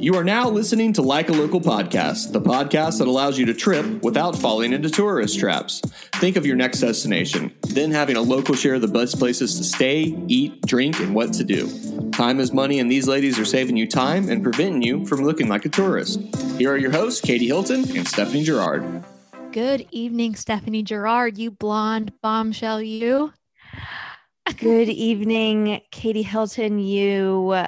You are now listening to Like a Local Podcast, the podcast that allows you to trip without falling into tourist traps. Think of your next destination, then having a local share of the best places to stay, eat, drink, and what to do. Time is money, and these ladies are saving you time and preventing you from looking like a tourist. Here are your hosts, Katie Hilton and Stephanie Girard. Good evening, Stephanie Girard, you blonde bombshell, you. Good evening, Katie Hilton, you.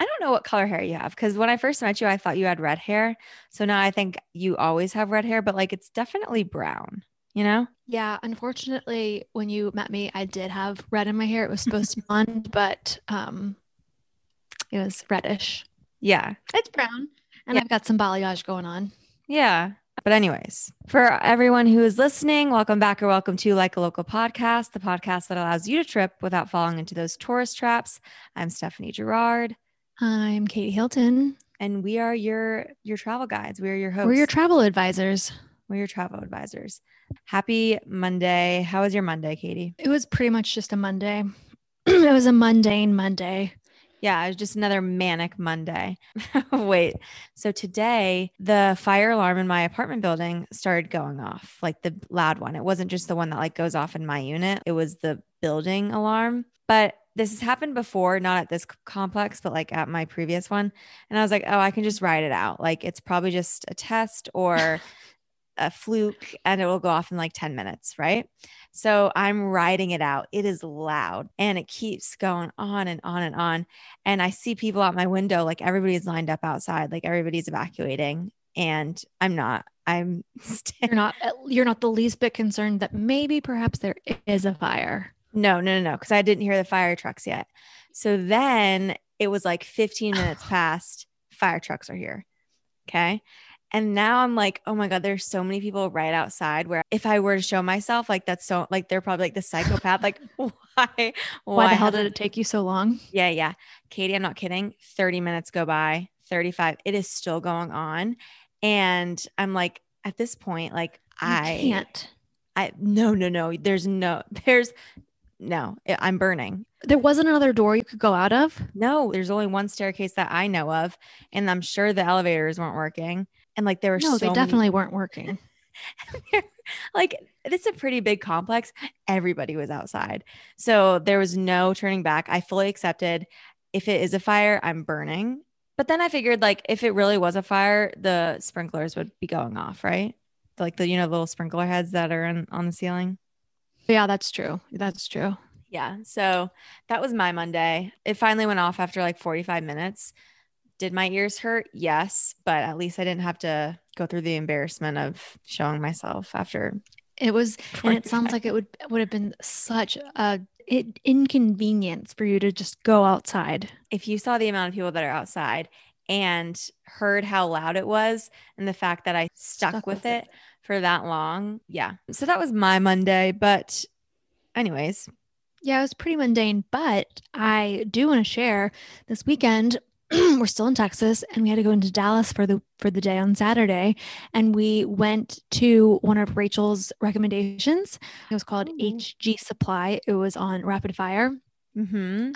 I don't know what color hair you have, because when I first met you, I thought you had red hair. So now I think you always have red hair, but like it's definitely brown, you know? Yeah. Unfortunately, when you met me, I did have red in my hair. It was supposed to be blonde, but it was reddish. Yeah. It's brown. And yeah. I've got some balayage going on. Yeah. But anyways, for everyone who is listening, welcome back or welcome to Like a Local Podcast, the podcast that allows you to trip without falling into those tourist traps. I'm Stephanie Girard. I'm Katie Hilton. And we are your travel guides. We are your hosts. We're your travel advisors. We're your travel advisors. Happy Monday. How was your Monday, Katie? It was pretty much just a Monday. It was a mundane Monday. Yeah, it was just another manic Monday. Wait, so today the fire alarm in my apartment building started going off, like the loud one. It wasn't just the one that like goes off in my unit. It was the building alarm. But this has happened before, not at this complex, but like at my previous one. And I was like, oh, I can just ride it out. Like it's probably just a test or a fluke and it will go off in like 10 minutes, right? So I'm riding it out. It is loud and it keeps going on and on and on. And I see people out my window, like everybody's lined up outside, like everybody's evacuating. And I'm not, you're not the least bit concerned that maybe perhaps there is a fire. No. Cause I didn't hear the fire trucks yet. So then it was like 15 minutes past, fire trucks are here. Okay. And now I'm like, oh my God, there's so many people right outside where if I were to show myself, like that's so like, they're probably like the psychopath. Like why the hell did it take you so long? Yeah. Yeah. Katie, I'm not kidding. 30 minutes go by, 35. It is still going on. And I'm like, at this point, like I'm burning. There wasn't another door you could go out of? No, there's only one staircase that I know of. And I'm sure the elevators weren't working. And like, there were weren't working. Like, it's a pretty big complex. Everybody was outside. So there was no turning back. I fully accepted if it is a fire, I'm burning. But then I figured like, if it really was a fire, the sprinklers would be going off, right? Like the, little sprinkler heads that are on the ceiling. Yeah, that's true. That's true. Yeah. So that was my Monday. It finally went off after like 45 minutes. Did my ears hurt? Yes. But at least I didn't have to go through the embarrassment of showing myself after. It was, and it sounds like it would have been such an inconvenience for you to just go outside. If you saw the amount of people that are outside and heard how loud it was and the fact that I stuck with it for that long. Yeah. So that was my Monday, but anyways. Yeah, it was pretty mundane, but I do want to share this weekend. We're still in Texas and we had to go into Dallas for the day on Saturday. And we went to one of Rachel's recommendations. It was called HG Supply. It was on Rapid Fire. Mm-hmm.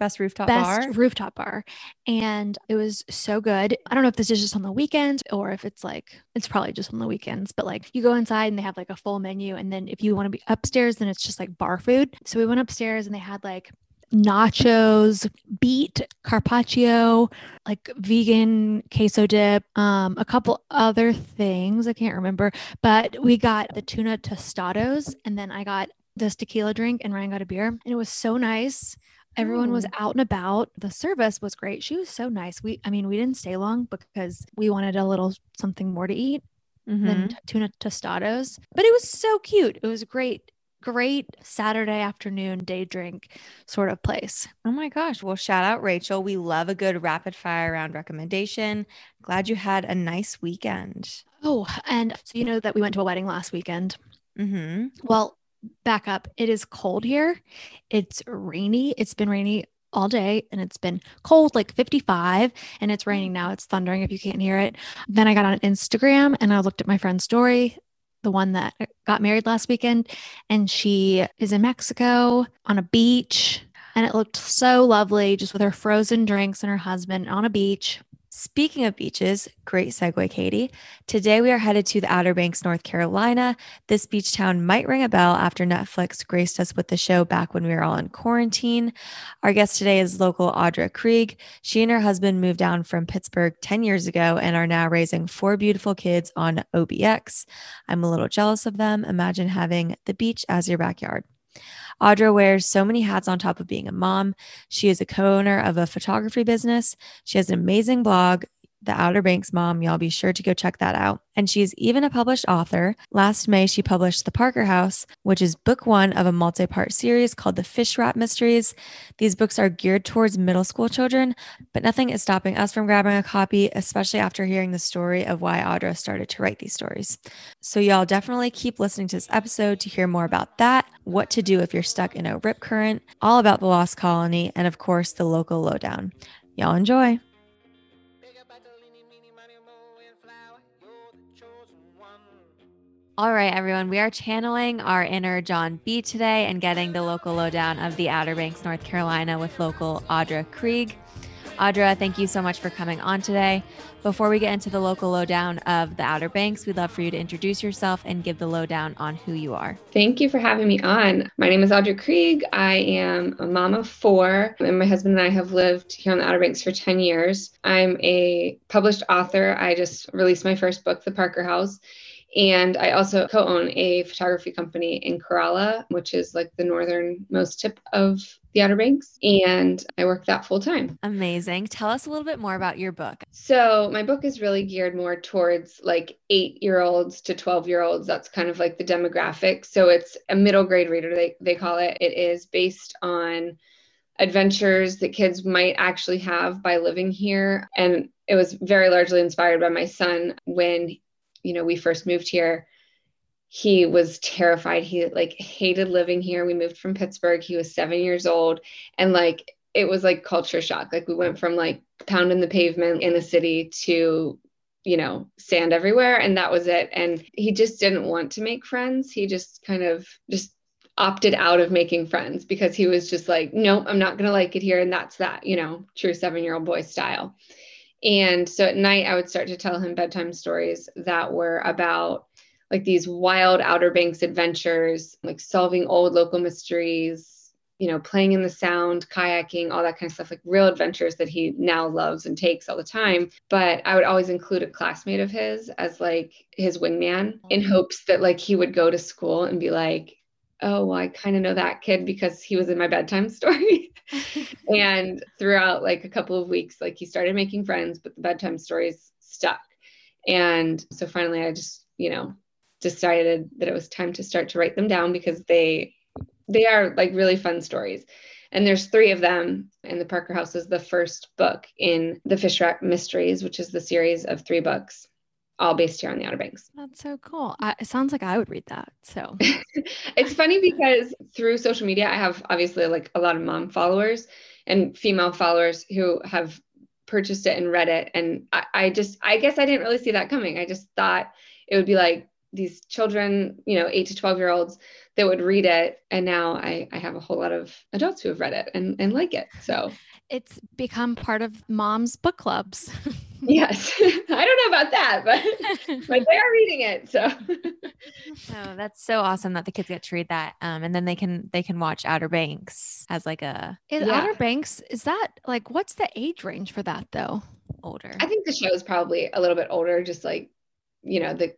Best rooftop bar. And it was so good. I don't know if this is just on the weekends or if it's like, it's probably just on the weekends, but like you go inside and they have like a full menu. And then if you want to be upstairs, then it's just like bar food. So we went upstairs and they had like nachos, beet, carpaccio, like vegan queso dip, a couple other things. I can't remember, but we got the tuna tostados and then I got this tequila drink and Ryan got a beer and it was so nice. Everyone was out and about. The service was great. She was so nice. We didn't stay long because we wanted a little something more to eat than tuna tostados, but it was so cute. It was a great Saturday afternoon day drink sort of place. Oh my gosh. Well, shout out Rachel. We love a good rapid fire round recommendation. Glad you had a nice weekend. Oh, and so you know that we went to a wedding last weekend. Mm-hmm. Well, back up. It is cold here. It's rainy. It's been rainy all day and it's been cold, like 55, and it's raining now. It's thundering if you can't hear it. Then I got on Instagram and I looked at my friend's story, the one that got married last weekend, and she is in Mexico on a beach and it looked so lovely just with her frozen drinks and her husband on a beach. Speaking of beaches, great segue, Katie. Today we are headed to the Outer Banks, North Carolina. This beach town might ring a bell after Netflix graced us with the show back when we were all in quarantine. Our guest today is local Audra Krieg. She and her husband moved down from Pittsburgh 10 years ago and are now raising 4 beautiful kids on OBX. I'm a little jealous of them. Imagine having the beach as your backyard. Audra wears so many hats on top of being a mom. She is a co-owner of a photography business. She has an amazing blog, The Outer Banks Mom. Y'all be sure to go check that out. And she's even a published author. Last May, she published The Parker House, which is book 1 of a multi-part series called The Fish Wrap Mysteries. These books are geared towards middle school children, but nothing is stopping us from grabbing a copy, especially after hearing the story of why Audra started to write these stories. So y'all definitely keep listening to this episode to hear more about that, what to do if you're stuck in a rip current, all about the Lost Colony, and of course, the local lowdown. Y'all enjoy. All right, everyone, we are channeling our inner John B today and getting the local lowdown of the Outer Banks, North Carolina with local Audra Krieg. Audra, thank you so much for coming on today. Before we get into the local lowdown of the Outer Banks, we'd love for you to introduce yourself and give the lowdown on who you are. Thank you for having me on. My name is Audra Krieg. I am a mom of 4, and my husband and I have lived here on the Outer Banks for 10 years. I'm a published author. I just released my first book, The Parker House. And I also co-own a photography company in Corolla, which is like the northernmost tip of the Outer Banks. And I work that full time. Amazing. Tell us a little bit more about your book. So my book is really geared more towards like 8-year-olds to 12-year-olds. That's kind of like the demographic. So it's a middle grade reader, they call it. It is based on adventures that kids might actually have by living here. And it was very largely inspired by my son when we first moved here. He was terrified. He hated living here. We moved from Pittsburgh. He was 7 years old. And it was culture shock. We went from pounding the pavement in the city to, sand everywhere. And that was it. And he just didn't want to make friends. He just kind of just opted out of making friends because he was just nope, I'm not going to like it here. And that's that, true 7-year-old boy style. And so at night, I would start to tell him bedtime stories that were about these wild Outer Banks adventures, solving old local mysteries, playing in the sound, kayaking, all that kind of stuff, real adventures that he now loves and takes all the time. But I would always include a classmate of his as his wingman in hopes that he would go to school and be oh, well, I kind of know that kid because he was in my bedtime story. And throughout a couple of weeks, he started making friends, but the bedtime stories stuck. And so finally I just, decided that it was time to start to write them down because they are really fun stories. And there's 3 of them. And The Parker House is the first book in the Fish Wrap Mysteries, which is the series of 3 books, all based here on the Outer Banks. That's so cool. It sounds like I would read that. So it's funny because through social media, I have obviously a lot of mom followers and female followers who have purchased it and read it. And I guess I didn't really see that coming. I just thought it would be these children, 8 to 12-year-olds that would read it. And now I have a whole lot of adults who have read it and like it. So it's become part of mom's book clubs. Yes. I don't know about that, but they are reading it. So oh, that's so awesome that the kids get to read that. And then they can watch Outer Banks as Outer Banks. Is that what's the age range for that though? Older. I think the show is probably a little bit older, just the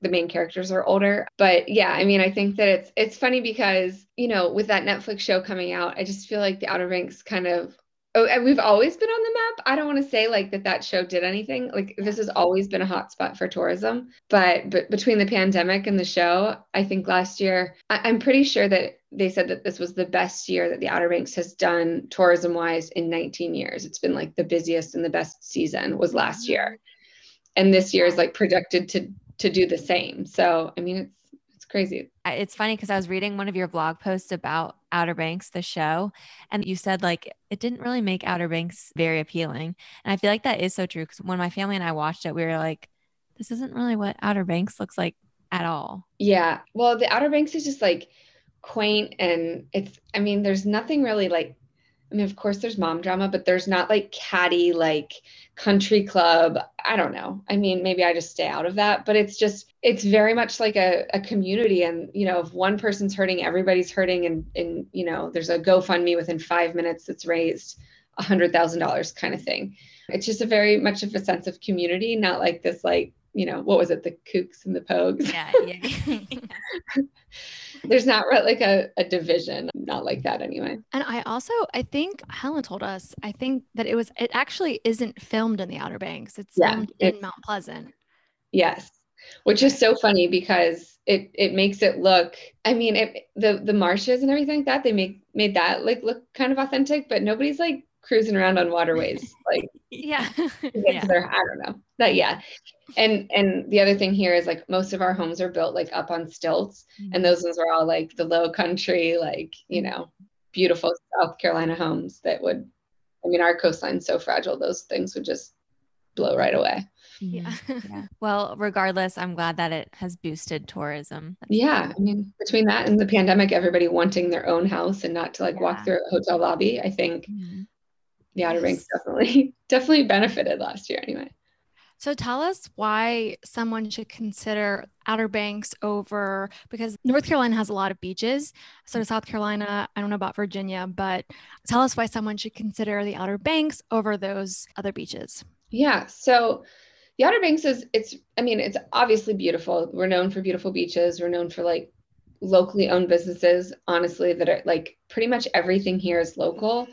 main characters are older, but yeah, I mean, I think that it's funny because, with that Netflix show coming out, I just feel the Outer Banks kind of, and we've always been on the map. I don't want to say that show did anything. This has always been a hot spot for tourism, but between the pandemic and the show, I think last year, I'm pretty sure that they said that this was the best year that the Outer Banks has done tourism wise in 19 years. It's been the busiest and the best season was last year. And this year is projected to do the same. So, I mean, it's crazy. It's funny because I was reading one of your blog posts about Outer Banks, the show, and you said it didn't really make Outer Banks very appealing. And I feel that is so true because when my family and I watched it, we were this isn't really what Outer Banks looks like at all. Yeah. Well, the Outer Banks is just quaint and there's nothing really I mean, of course there's mom drama, but there's not like catty, like country club. I don't know. I mean, maybe I just stay out of that, but it's just, it's very much like a community. And, you know, if one person's hurting, everybody's hurting. And, you know, there's a GoFundMe within 5 minutes that's raised $100,000 kind of thing. It's just a very much of a sense of community, not like this, like, you know, what was it? The Kooks and the Pogues. Yeah. There's not like a division, not like that anyway. And I think Helen told us, I think that it actually isn't filmed in the Outer Banks. It's filmed in Mount Pleasant. Yes. Which is so funny because it makes it look, I mean, the marshes and everything like that, they made that like look kind of authentic, but nobody's like cruising around on waterways. Like, I don't know that. Yeah. And the other thing here is like most of our homes are built like up on stilts, and those ones are all like the low country, like, you know, beautiful South Carolina homes that would, I mean, our coastline's so fragile, those things would just blow right away. Yeah. Well, regardless, I'm glad that it has boosted tourism. That's cool. I mean, between that and the pandemic, everybody wanting their own house and not to like walk through a hotel lobby, I think the Outer Banks definitely benefited last year anyway. So tell us why someone should consider Outer Banks over, because North Carolina has a lot of beaches. So South Carolina, I don't know about Virginia, but tell us why someone should consider the Outer Banks over those other beaches. Yeah. So the Outer Banks it's obviously beautiful. We're known for beautiful beaches. We're known for like locally owned businesses, honestly, that are like pretty much everything here is local.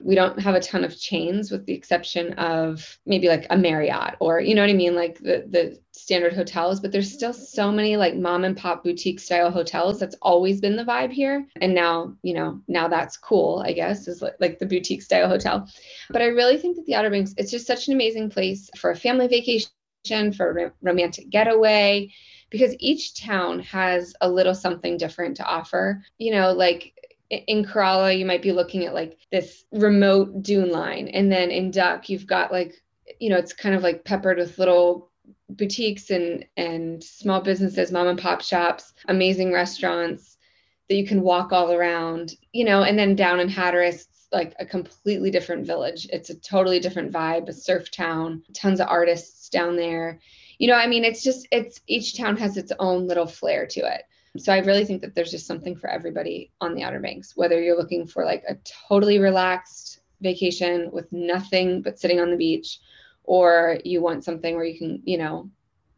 We don't have a ton of chains with the exception of maybe like a Marriott or, you know what I mean? Like the standard hotels, but there's still so many like mom and pop boutique style hotels. That's always been the vibe here. And now, you know, that's cool, I guess, is like the boutique style hotel. But I really think that the Outer Banks, it's just such an amazing place for a family vacation, for a romantic getaway, because each town has a little something different to offer, you know, like in Corolla, you might be looking at like this remote dune line. And then in Duck, you've got like, you know, it's kind of like peppered with little boutiques and small businesses, mom and pop shops, amazing restaurants that you can walk all around, you know. And then down in Hatteras, it's like a completely different village. It's a totally different vibe, a surf town, tons of artists down there. You know, I mean, it's each town has its own little flair to it. So I really think that there's just something for everybody on the Outer Banks, whether you're looking for like a totally relaxed vacation with nothing but sitting on the beach, or you want something where you can, you know,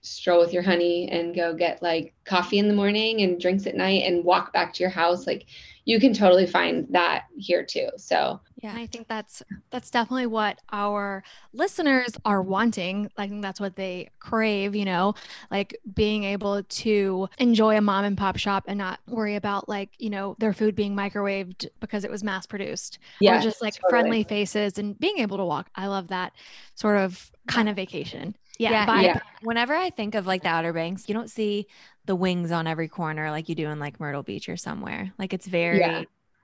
stroll with your honey and go get like coffee in the morning and drinks at night and walk back to your house. Like you can totally find that here too. So yeah, I think that's definitely what our listeners are wanting. I think that's what they crave, you know, like being able to enjoy a mom and pop shop and not worry about like, you know, their food being microwaved because it was mass produced. Yeah, or just like friendly faces and being able to walk. I love that sort of kind of vacation. Yeah. Whenever I think of like the Outer Banks, you don't see the wings on every corner like you do in like Myrtle Beach or somewhere. Like it's very. Yeah.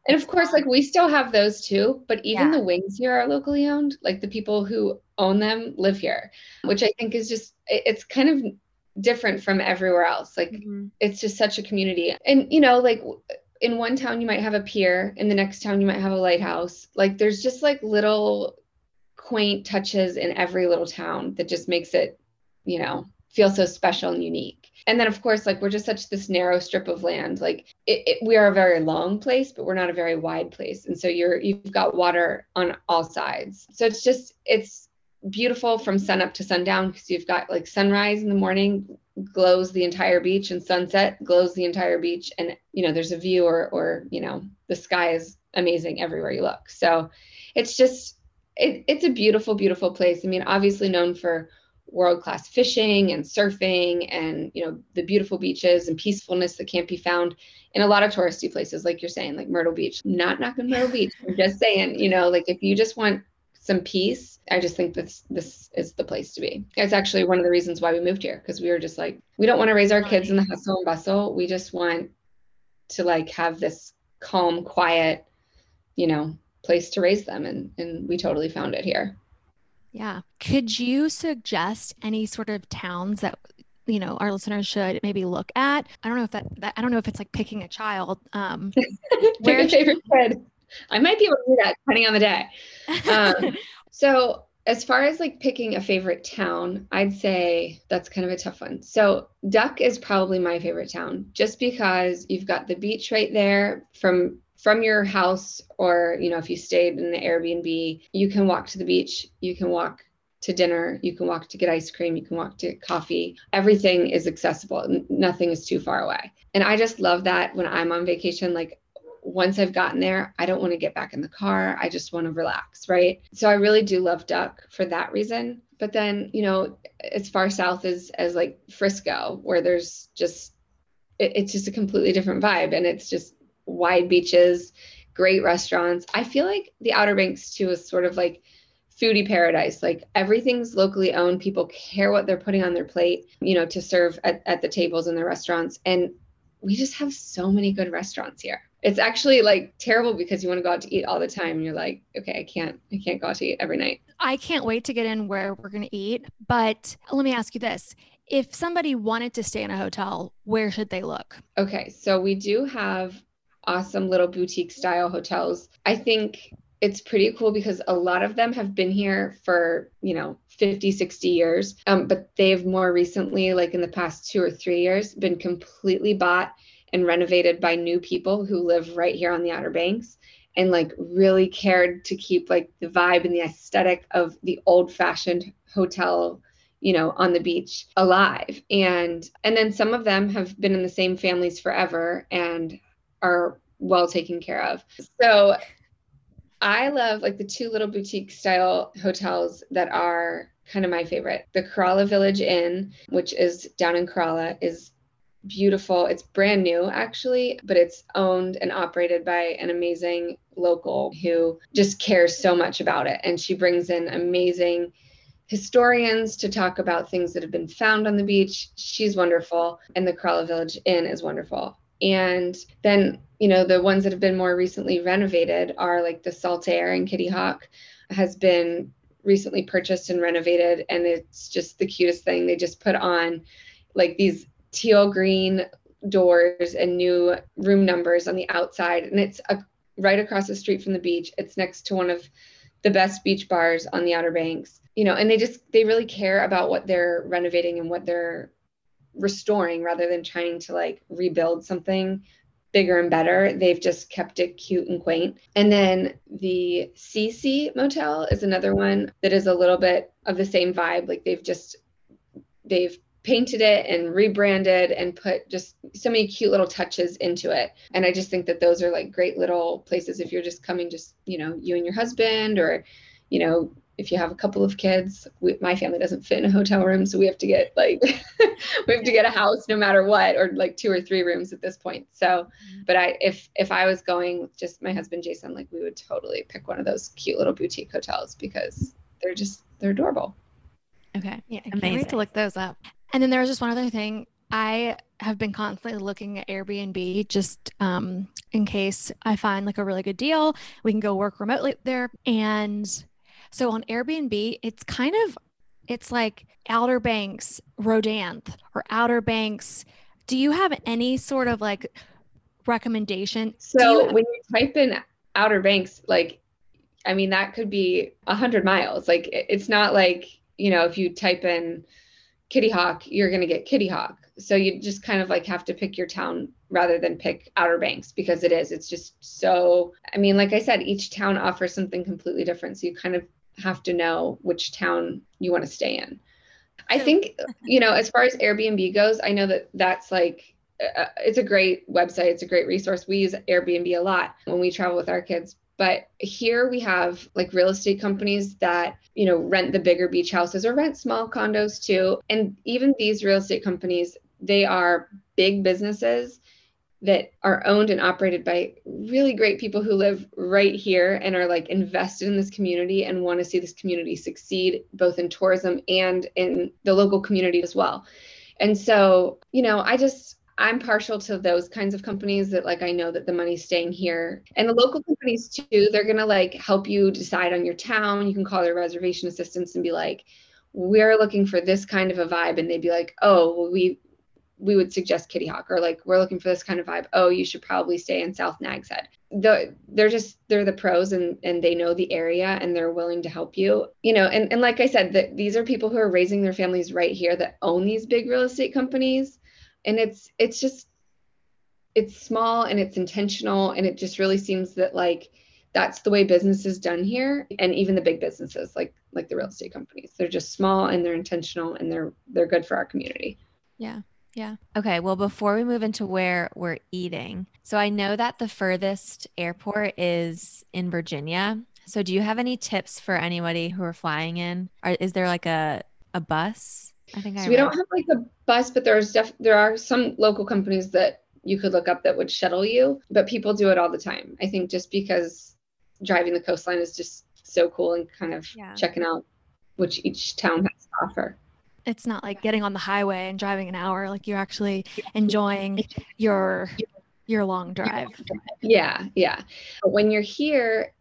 And of course, like we still have those too, but even the wings here are locally owned. Like the people who own them live here, which I think is just, it's kind of different from everywhere else. Like it's just such a community. And, you know, like in one town, you might have a pier. In the next town, you might have a lighthouse. Like there's just like little quaint touches in every little town that just makes it, you know, feel so special and unique. And then of course, like we're just such this narrow strip of land. Like we are a very long place, but we're not a very wide place. And so you've got water on all sides. So it's just, it's beautiful from sun up to sundown because you've got like sunrise in the morning glows the entire beach and sunset glows the entire beach. And, you know, there's a view or, you know, the sky is amazing everywhere you look. So it's just, It's a beautiful, beautiful place. I mean, obviously known for world-class fishing and surfing and, you know, the beautiful beaches and peacefulness that can't be found in a lot of touristy places, like you're saying, like Myrtle Beach. Not knocking Myrtle Beach. I'm just saying, you know, like if you just want some peace, I just think this is the place to be. It's actually one of the reasons why we moved here, because we were just like, we don't want to raise our kids in the hustle and bustle. We just want to like have this calm, quiet, you know, place to raise them. And we totally found it here. Yeah. Could you suggest any sort of towns that, you know, our listeners should maybe look at? I don't know if it's like picking a child. Where's your favorite kid? I might be able to do that depending on the day. So as far as like picking a favorite town, I'd say that's kind of a tough one. So Duck is probably my favorite town, just because you've got the beach right there from your house, or, you know, if you stayed in the Airbnb, you can walk to the beach, you can walk to dinner, you can walk to get ice cream, you can walk to coffee. Everything is accessible. Nothing is too far away. And I just love that when I'm on vacation, like once I've gotten there, I don't want to get back in the car. I just want to relax, right? So I really do love Duck for that reason. But then, you know, as far south as like Frisco, where there's just, it's just a completely different vibe, and it's just wide beaches, great restaurants. I feel like the Outer Banks too is sort of like foodie paradise. Like everything's locally owned. People care what they're putting on their plate, you know, to serve at the tables in the restaurants. And we just have so many good restaurants here. It's actually like terrible because you want to go out to eat all the time. And you're like, okay, I can't go out to eat every night. I can't wait to get in where we're going to eat. But let me ask you this. If somebody wanted to stay in a hotel, where should they look? Okay. So we do have awesome little boutique style hotels. I think it's pretty cool because a lot of them have been here for, you know, 50, 60 years. But they've more recently, like in the past 2 or 3 years, been completely bought and renovated by new people who live right here on the Outer Banks, and like really cared to keep like the vibe and the aesthetic of the old fashioned hotel, you know, on the beach alive. And then some of them have been in the same families forever and are well taken care of. So I love like the two little boutique style hotels that are kind of my favorite. The Corolla Village Inn, which is down in Corolla, is beautiful. It's brand new actually, but it's owned and operated by an amazing local who just cares so much about it. And she brings in amazing historians to talk about things that have been found on the beach. She's wonderful. And the Corolla Village Inn is wonderful. And then, you know, the ones that have been more recently renovated are like the Saltaire in Kitty Hawk has been recently purchased and renovated. And it's just the cutest thing. They just put on like these teal green doors and new room numbers on the outside. And it's right across the street from the beach. It's next to one of the best beach bars on the Outer Banks, you know, and they really care about what they're renovating and what they're restoring rather than trying to like rebuild something bigger and better. They've just kept it cute and quaint. And then the CC Motel is another one that is a little bit of the same vibe. Like they've painted it and rebranded and put just so many cute little touches into it. And I just think that those are like great little places if you're just coming, just, you know, you and your husband, or, you know, if you have a couple of kids. My family doesn't fit in a hotel room, so we have to get like, we have to get a house no matter what, or like 2 or 3 rooms at this point. So, but if I was going with just my husband, Jason, like we would totally pick one of those cute little boutique hotels because they're adorable. Okay. Yeah. I can't wait to look those up. And then there was just one other thing. I have been constantly looking at Airbnb just in case I find like a really good deal, we can go work remotely there. And so on Airbnb, it's like Outer Banks Rodanthe or Outer Banks. Do you have any sort of like recommendation? So when you type in Outer Banks, like, I mean, that could be 100 miles. Like it's not like, you know, if you type in Kitty Hawk, you're going to get Kitty Hawk. So you just kind of like have to pick your town rather than pick Outer Banks because it's just so, I mean, like I said, each town offers something completely different. So you kind of have to know which town you want to stay in. I think, you know, as far as Airbnb goes, I know that that's like, it's a great website. It's a great resource. We use Airbnb a lot when we travel with our kids. But here we have like real estate companies that, you know, rent the bigger beach houses or rent small condos too. And even these real estate companies, they are big businesses that are owned and operated by really great people who live right here and are like invested in this community and want to see this community succeed both in tourism and in the local community as well. And so, you know, I'm partial to those kinds of companies that like, I know that the money's staying here, and the local companies too, they're going to like help you decide on your town. You can call their reservation assistants and be like, we're looking for this kind of a vibe. And they'd be like, oh, well, we we would suggest Kitty Hawk, or like, we're looking for this kind of vibe. Oh, you should probably stay in South Nags Head. They're the pros, and they know the area, and they're willing to help you, you know. And like I said, that these are people who are raising their families right here that own these big real estate companies. And it's small, and it's intentional. And it just really seems that like, that's the way business is done here. And even the big businesses, like the real estate companies, they're just small, and they're intentional, and they're good for our community. Yeah. Yeah. Okay. Well, before we move into where we're eating, so I know that the furthest airport is in Virginia. So do you have any tips for anybody who are flying in? Is there like a bus? We don't have like a bus, but there are some local companies that you could look up that would shuttle you, but people do it all the time. I think just because driving the coastline is just so cool, and kind of checking out which each town has to offer. It's not like getting on the highway and driving an hour, like you're actually enjoying your long drive. Yeah, yeah. But when you're here,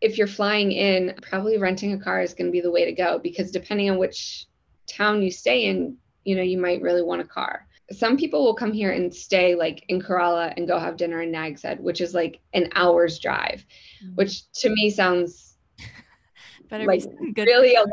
if you're flying in, probably renting a car is going to be the way to go, because depending on which town you stay in, you know, you might really want a car. Some people will come here and stay like in Corolla and go have dinner in Nags Head, which is like an hour's drive, which to me sounds like really a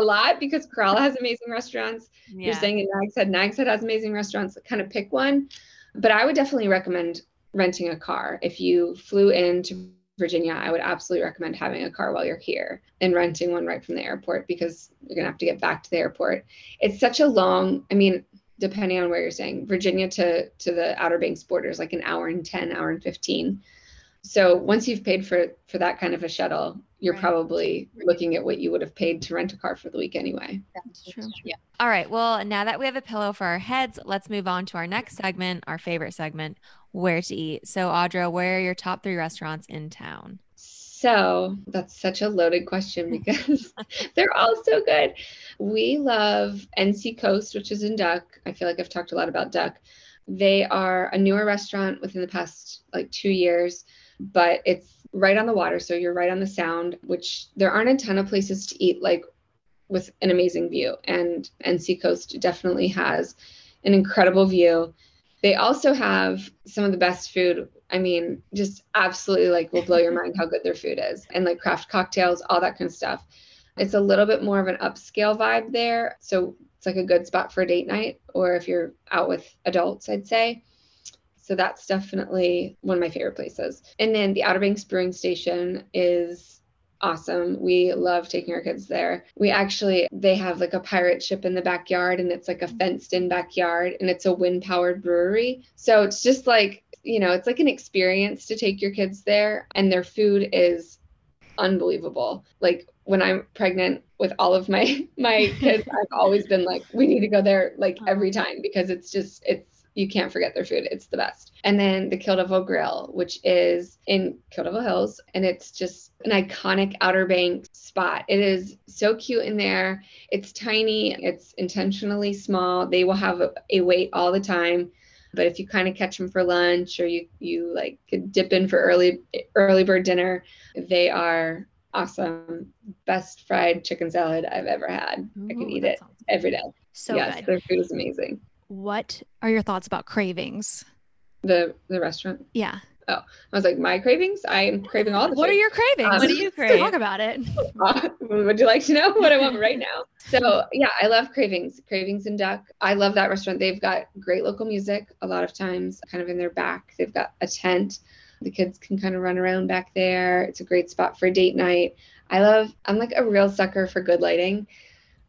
lot, because Corolla has amazing restaurants. Yeah. You're staying in Nags Head. Nags Head has amazing restaurants. Kind of pick one, but I would definitely recommend renting a car. If you flew into Virginia, I would absolutely recommend having a car while you're here and renting one right from the airport, because you're going to have to get back to the airport. It's such a long, I mean, depending on where you're staying, Virginia to the Outer Banks border is like an hour and 10, hour and 15. So once you've paid for that kind of a shuttle, you're probably looking at what you would have paid to rent a car for the week anyway. That's true. Yeah. All right. Well, now that we have a pillow for our heads, let's move on to our next segment, our favorite segment, where to eat. So Audra, where are your top 3 restaurants in town? So that's such a loaded question, because they're all so good. We love NC Coast, which is in Duck. I feel like I've talked a lot about Duck. They are a newer restaurant within the past like 2 years, but it's right on the water. So you're right on the sound, which there aren't a ton of places to eat like with an amazing view. And NC Coast definitely has an incredible view. They also have some of the best food. I mean, just absolutely like will blow your mind how good their food is, and like craft cocktails, all that kind of stuff. It's a little bit more of an upscale vibe there. So it's like a good spot for a date night, or if you're out with adults, I'd say. So that's definitely one of my favorite places. And then the Outer Banks Brewing Station is awesome. We love taking our kids there. They have like a pirate ship in the backyard, and it's like a fenced in backyard, and it's a wind powered brewery. So it's just like, you know, it's like an experience to take your kids there, and their food is unbelievable. Like when I'm pregnant with all of my kids, I've always been like, we need to go there like every time, because it's you can't forget their food. It's the best. And then the Kill Devil Grill, which is in Kill Devil Hills. And it's just an iconic Outer Banks spot. It is so cute in there. It's tiny. It's intentionally small. They will have a wait all the time. But if you kind of catch them for lunch, or you like could dip in for early bird dinner, they are awesome. Best fried chicken salad I've ever had. Ooh, I could eat it every day. So yes, their food is amazing. What are your thoughts about Cravings? The restaurant? Yeah. Oh, I was like, my cravings? I am craving all the food. What are your cravings? What do you crave? Talk about it. Would you like to know what I want right now? So yeah, I love Cravings. Cravings and Duck. I love that restaurant. They've got great local music a lot of times, kind of in their back. They've got a tent. The kids can kind of run around back there. It's a great spot for a date night. I'm like a real sucker for good lighting.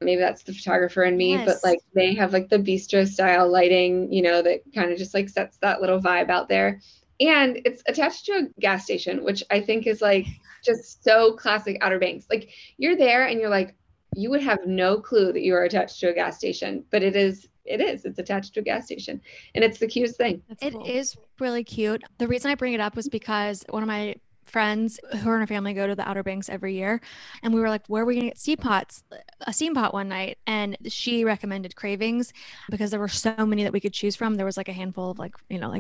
Maybe that's the photographer in me, but like they have like the bistro style lighting, you know, that kind of just like sets that little vibe out there. And it's attached to a gas station, which I think is like just so classic Outer Banks. Like you're there and you're like, you would have no clue that you are attached to a gas station, but it's attached to a gas station, and it's the cutest thing. Cool. It is really cute. The reason I bring it up was because one of my friends, her and her family go to the Outer Banks every year. And we were like, where are we going to get a steam pot one night? And she recommended Cravings because there were so many that we could choose from. There was like a handful of like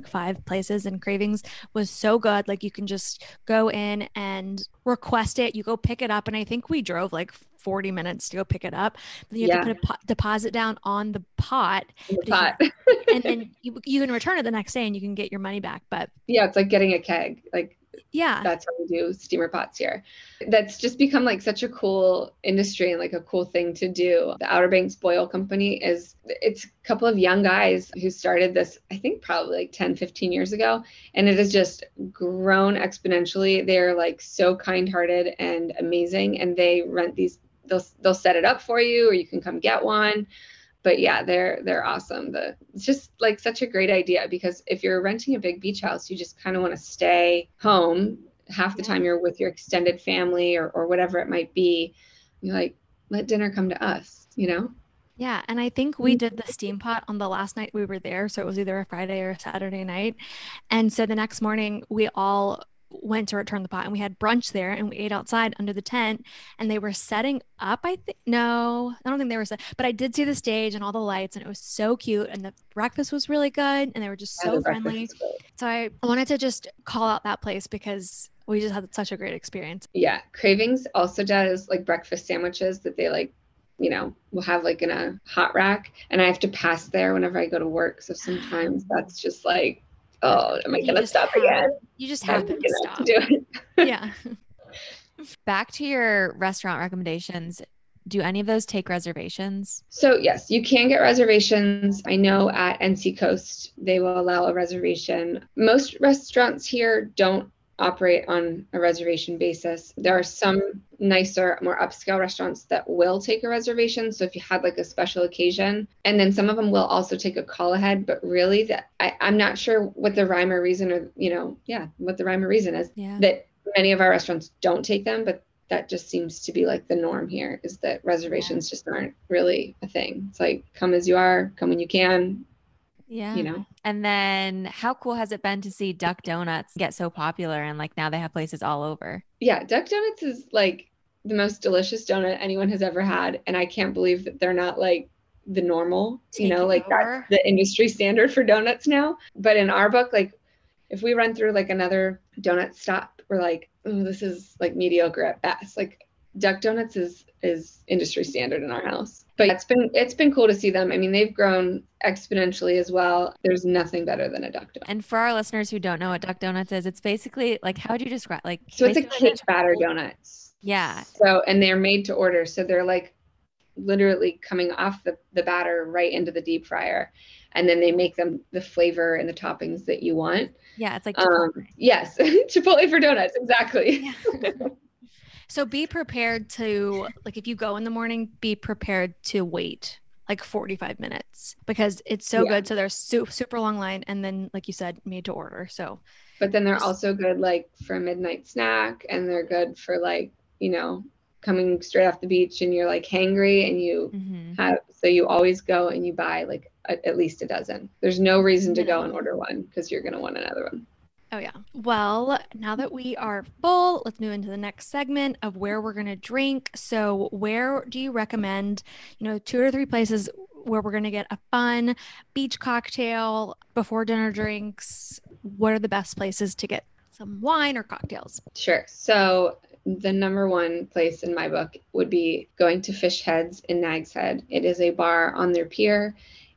five places, and Cravings was so good. Like you can just go in and request it. You go pick it up. And I think we drove like 40 minutes to go pick it up. Then you have to put a deposit down on the pot. And then you can return it the next day and you can get your money back. But yeah, it's like getting a keg. Like, yeah, that's how we do steamer pots here. That's just become like such a cool industry and like a cool thing to do. The Outer Banks Boil Company it's a couple of young guys who started this, I think probably like 10, 15 years ago. And it has just grown exponentially. They're like so kind-hearted and amazing. And they rent these, they'll set it up for you, or you can come get one. But yeah, they're awesome. It's just like such a great idea, because if you're renting a big beach house, you just kind of want to stay home. Half the time you're with your extended family or whatever it might be. You're like, let dinner come to us, Yeah. And I think we did the steam pot on the last night we were there. So it was either a Friday or a Saturday night. And so the next morning we all went to return the pot, and we had brunch there, and we ate outside under the tent, and they were setting up, but I did see the stage and all the lights, and it was so cute, and the breakfast was really good, and they were just so friendly. So I wanted to just call out that place because we just had such a great experience. Yeah. Cravings also does like breakfast sandwiches that they like, we'll have like in a hot rack, and I have to pass there whenever I go to work. So sometimes that's just like, oh, am I going to stop again? You just happen to stop. Yeah. Back to your restaurant recommendations. Do any of those take reservations? So yes, you can get reservations. I know at NC Coast, they will allow a reservation. Most restaurants here don't operate on a reservation basis. There are some nicer, more upscale restaurants that will take a reservation. So if you had like a special occasion, and then some of them will also take a call ahead, but really I'm not sure what the rhyme or reason is that many of our restaurants don't take them, but that just seems to be like the norm here, is that reservations just aren't really a thing. It's like, come as you are, come when you can. Yeah. And then how cool has it been to see Duck Donuts get so popular, and like now they have places all over? Yeah. Duck Donuts is like the most delicious donut anyone has ever had. And I can't believe that they're not like the normal, that's the industry standard for donuts now. But in our book, like if we run through like another donut stop, we're like, oh, this is like mediocre at best. Like Duck Donuts is industry standard in our house. But it's been cool to see them. I mean, they've grown exponentially as well. There's nothing better than a Duck Donut. And for our listeners who don't know what Duck Donuts is, it's basically like, how would you describe so it's a cake batter donuts. Yeah. So, and they're made to order. So they're like literally coming off the batter right into the deep fryer. And then they make them the flavor and the toppings that you want. Yeah. It's like Chipotle. Yes. Chipotle for donuts. Exactly. Yeah. So be prepared to, like, if you go in the morning, be prepared to wait like 45 minutes because it's so good. So there's super long line. And then, like you said, made to order. So, but then they're also good, like for a midnight snack, and they're good for like, coming straight off the beach and you're like hangry and you so you always go and you buy like at least a dozen. There's no reason to go and order one because you're going to want another one. Oh, yeah. Well, now that we are full, let's move into the next segment of where we're going to drink. So where do you recommend, 2 or 3 places where we're going to get a fun beach cocktail, before dinner drinks? What are the best places to get some wine or cocktails? Sure. So the number one place in my book would be going to Fish Heads in Nags Head. It is a bar on their pier.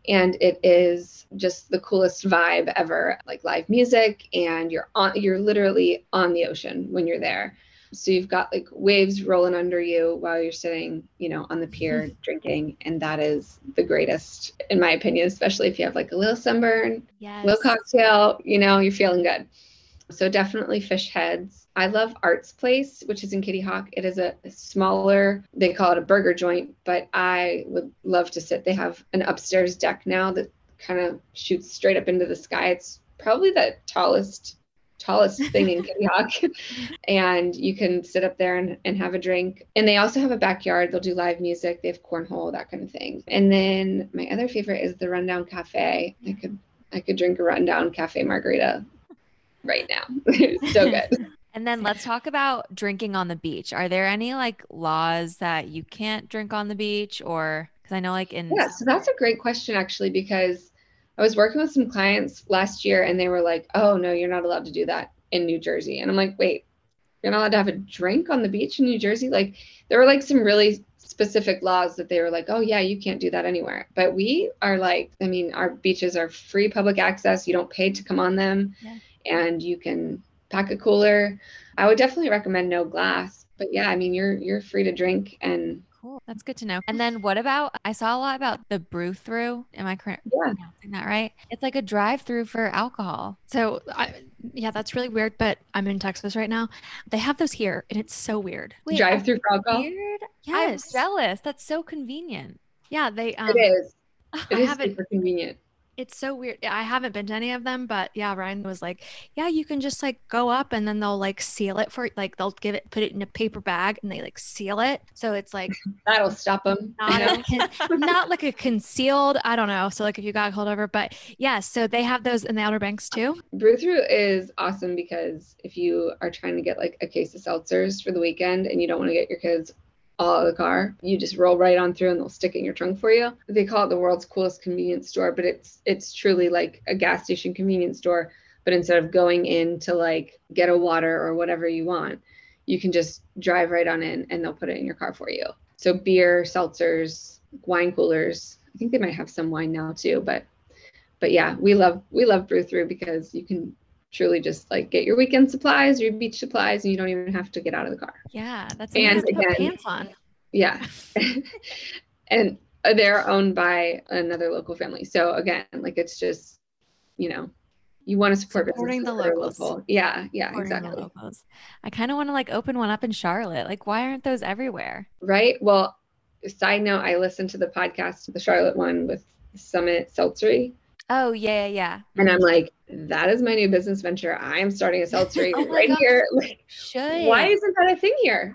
And it is just the coolest vibe ever, like live music, and you're literally on the ocean when you're there. So you've got like waves rolling under you while you're sitting, on the pier drinking. And that is the greatest, in my opinion, especially if you have like a little sunburn, little cocktail, you're feeling good. So definitely Fish Heads. I love Art's Place, which is in Kitty Hawk. It is a smaller, they call it a burger joint, but I would love to sit. They have an upstairs deck now that kind of shoots straight up into the sky. It's probably the tallest thing in Kitty Hawk. And you can sit up there and have a drink. And they also have a backyard. They'll do live music. They have cornhole, that kind of thing. And then my other favorite is the Rundown Cafe. I could drink a Rundown Cafe margarita right now. So good. And then let's talk about drinking on the beach. Are there any like laws that you can't drink on the beach, or because I know like in. Yeah, so that's a great question actually, because I was working with some clients last year and they were like, oh no, you're not allowed to do that in New Jersey. And I'm like, wait, you're not allowed to have a drink on the beach in New Jersey? Like there were like some really specific laws that they were like, oh yeah, you can't do that anywhere. But we are like, I mean, our beaches are free public access. You don't pay to come on them. Yeah. And you can pack a cooler. I would definitely recommend no glass, but yeah, I mean, you're free to drink and. Cool. That's good to know. And then what about, I saw a lot about the Brew Through. Am I correct? Yeah. Pronouncing that right? It's like a drive through for alcohol. So yeah, that's really weird, but I'm in Texas right now. They have those here and it's so weird. Drive through for alcohol? Weird? Yes. I'm jealous. That's so convenient. Yeah. They, it is. It is super convenient. It's so weird. I haven't been to any of them, but yeah, Ryan was like, yeah, you can just like go up and then they'll like seal it for like, they'll give it, put it in a paper bag and they like seal it. So it's like, that'll stop them. Not like a concealed, I don't know. So like if you got pulled over, but yeah, so they have those in the Outer Banks too. Brew Through is awesome because if you are trying to get like a case of seltzers for the weekend and you don't want to get your kids all out of the car, you just roll right on through and they'll stick it in your trunk for you. They call it the world's coolest convenience store, but it's truly like a gas station convenience store. But instead of going in to like get a water or whatever you want, you can just drive right on in and they'll put it in your car for you. So beer, seltzers, wine coolers. I think they might have some wine now too, but yeah, we love Brew Through because you can truly just like get your weekend supplies, your beach supplies, and you don't even have to get out of the car. Yeah. That's and again, put pants on. Yeah. And they're owned by another local family. So again, like it's just, you know, you want to support businesses that are local. Yeah. Yeah, supporting exactly. I kind of want to like open one up in Charlotte. Like why aren't those everywhere? Right. Well, side note, I listened to the podcast, the Charlotte one with Summit Seltzery. Oh yeah, yeah. And I'm like, that is my new business venture. I am starting a seltzery here. Like, should. Why isn't that a thing here?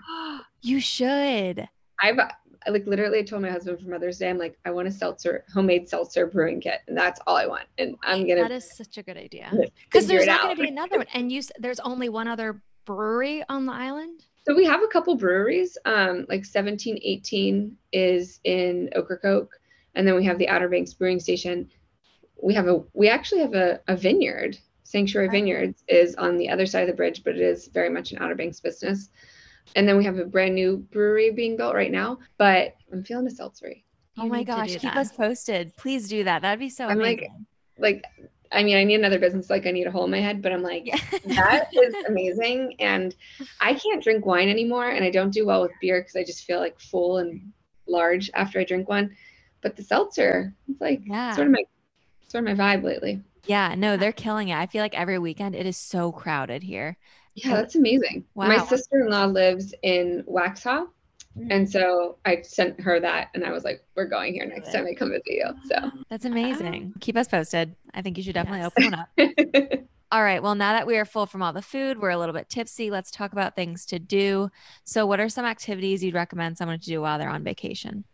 You should. I like literally told my husband for Mother's Day, I'm like, I want a homemade seltzer brewing kit, and that's all I want. And I'm gonna. That is such a good idea. Because there's not going to be another one, and there's only one other brewery on the island. So we have a couple breweries. Like 1718 is in Ocracoke, and then we have the Outer Banks Brewing Station. We actually have a vineyard. Sanctuary Vineyards is on the other side of the bridge, but it is very much an Outer Banks business. And then we have a brand new brewery being built right now, but I'm feeling a seltzery. Oh my gosh, keep us posted. Please do that. That'd be so amazing. Like, I mean, I need another business. Like I need a hole in my head, but I'm like, yeah. That is amazing. And I can't drink wine anymore. And I don't do well with beer because I just feel like full and large after I drink one. But the seltzer, it's like sort of my vibe lately. Yeah, no, they're killing it. I feel like every weekend it is so crowded here. Yeah, that's amazing. Wow. My sister-in-law lives in Waxhaw. Mm-hmm. And so I sent her that and I was like, we're going here next time I come visit you. So that's amazing. Keep us posted. I think you should definitely open one up. All right. Well, now that we are full from all the food, we're a little bit tipsy. Let's talk about things to do. So what are some activities you'd recommend someone to do while they're on vacation?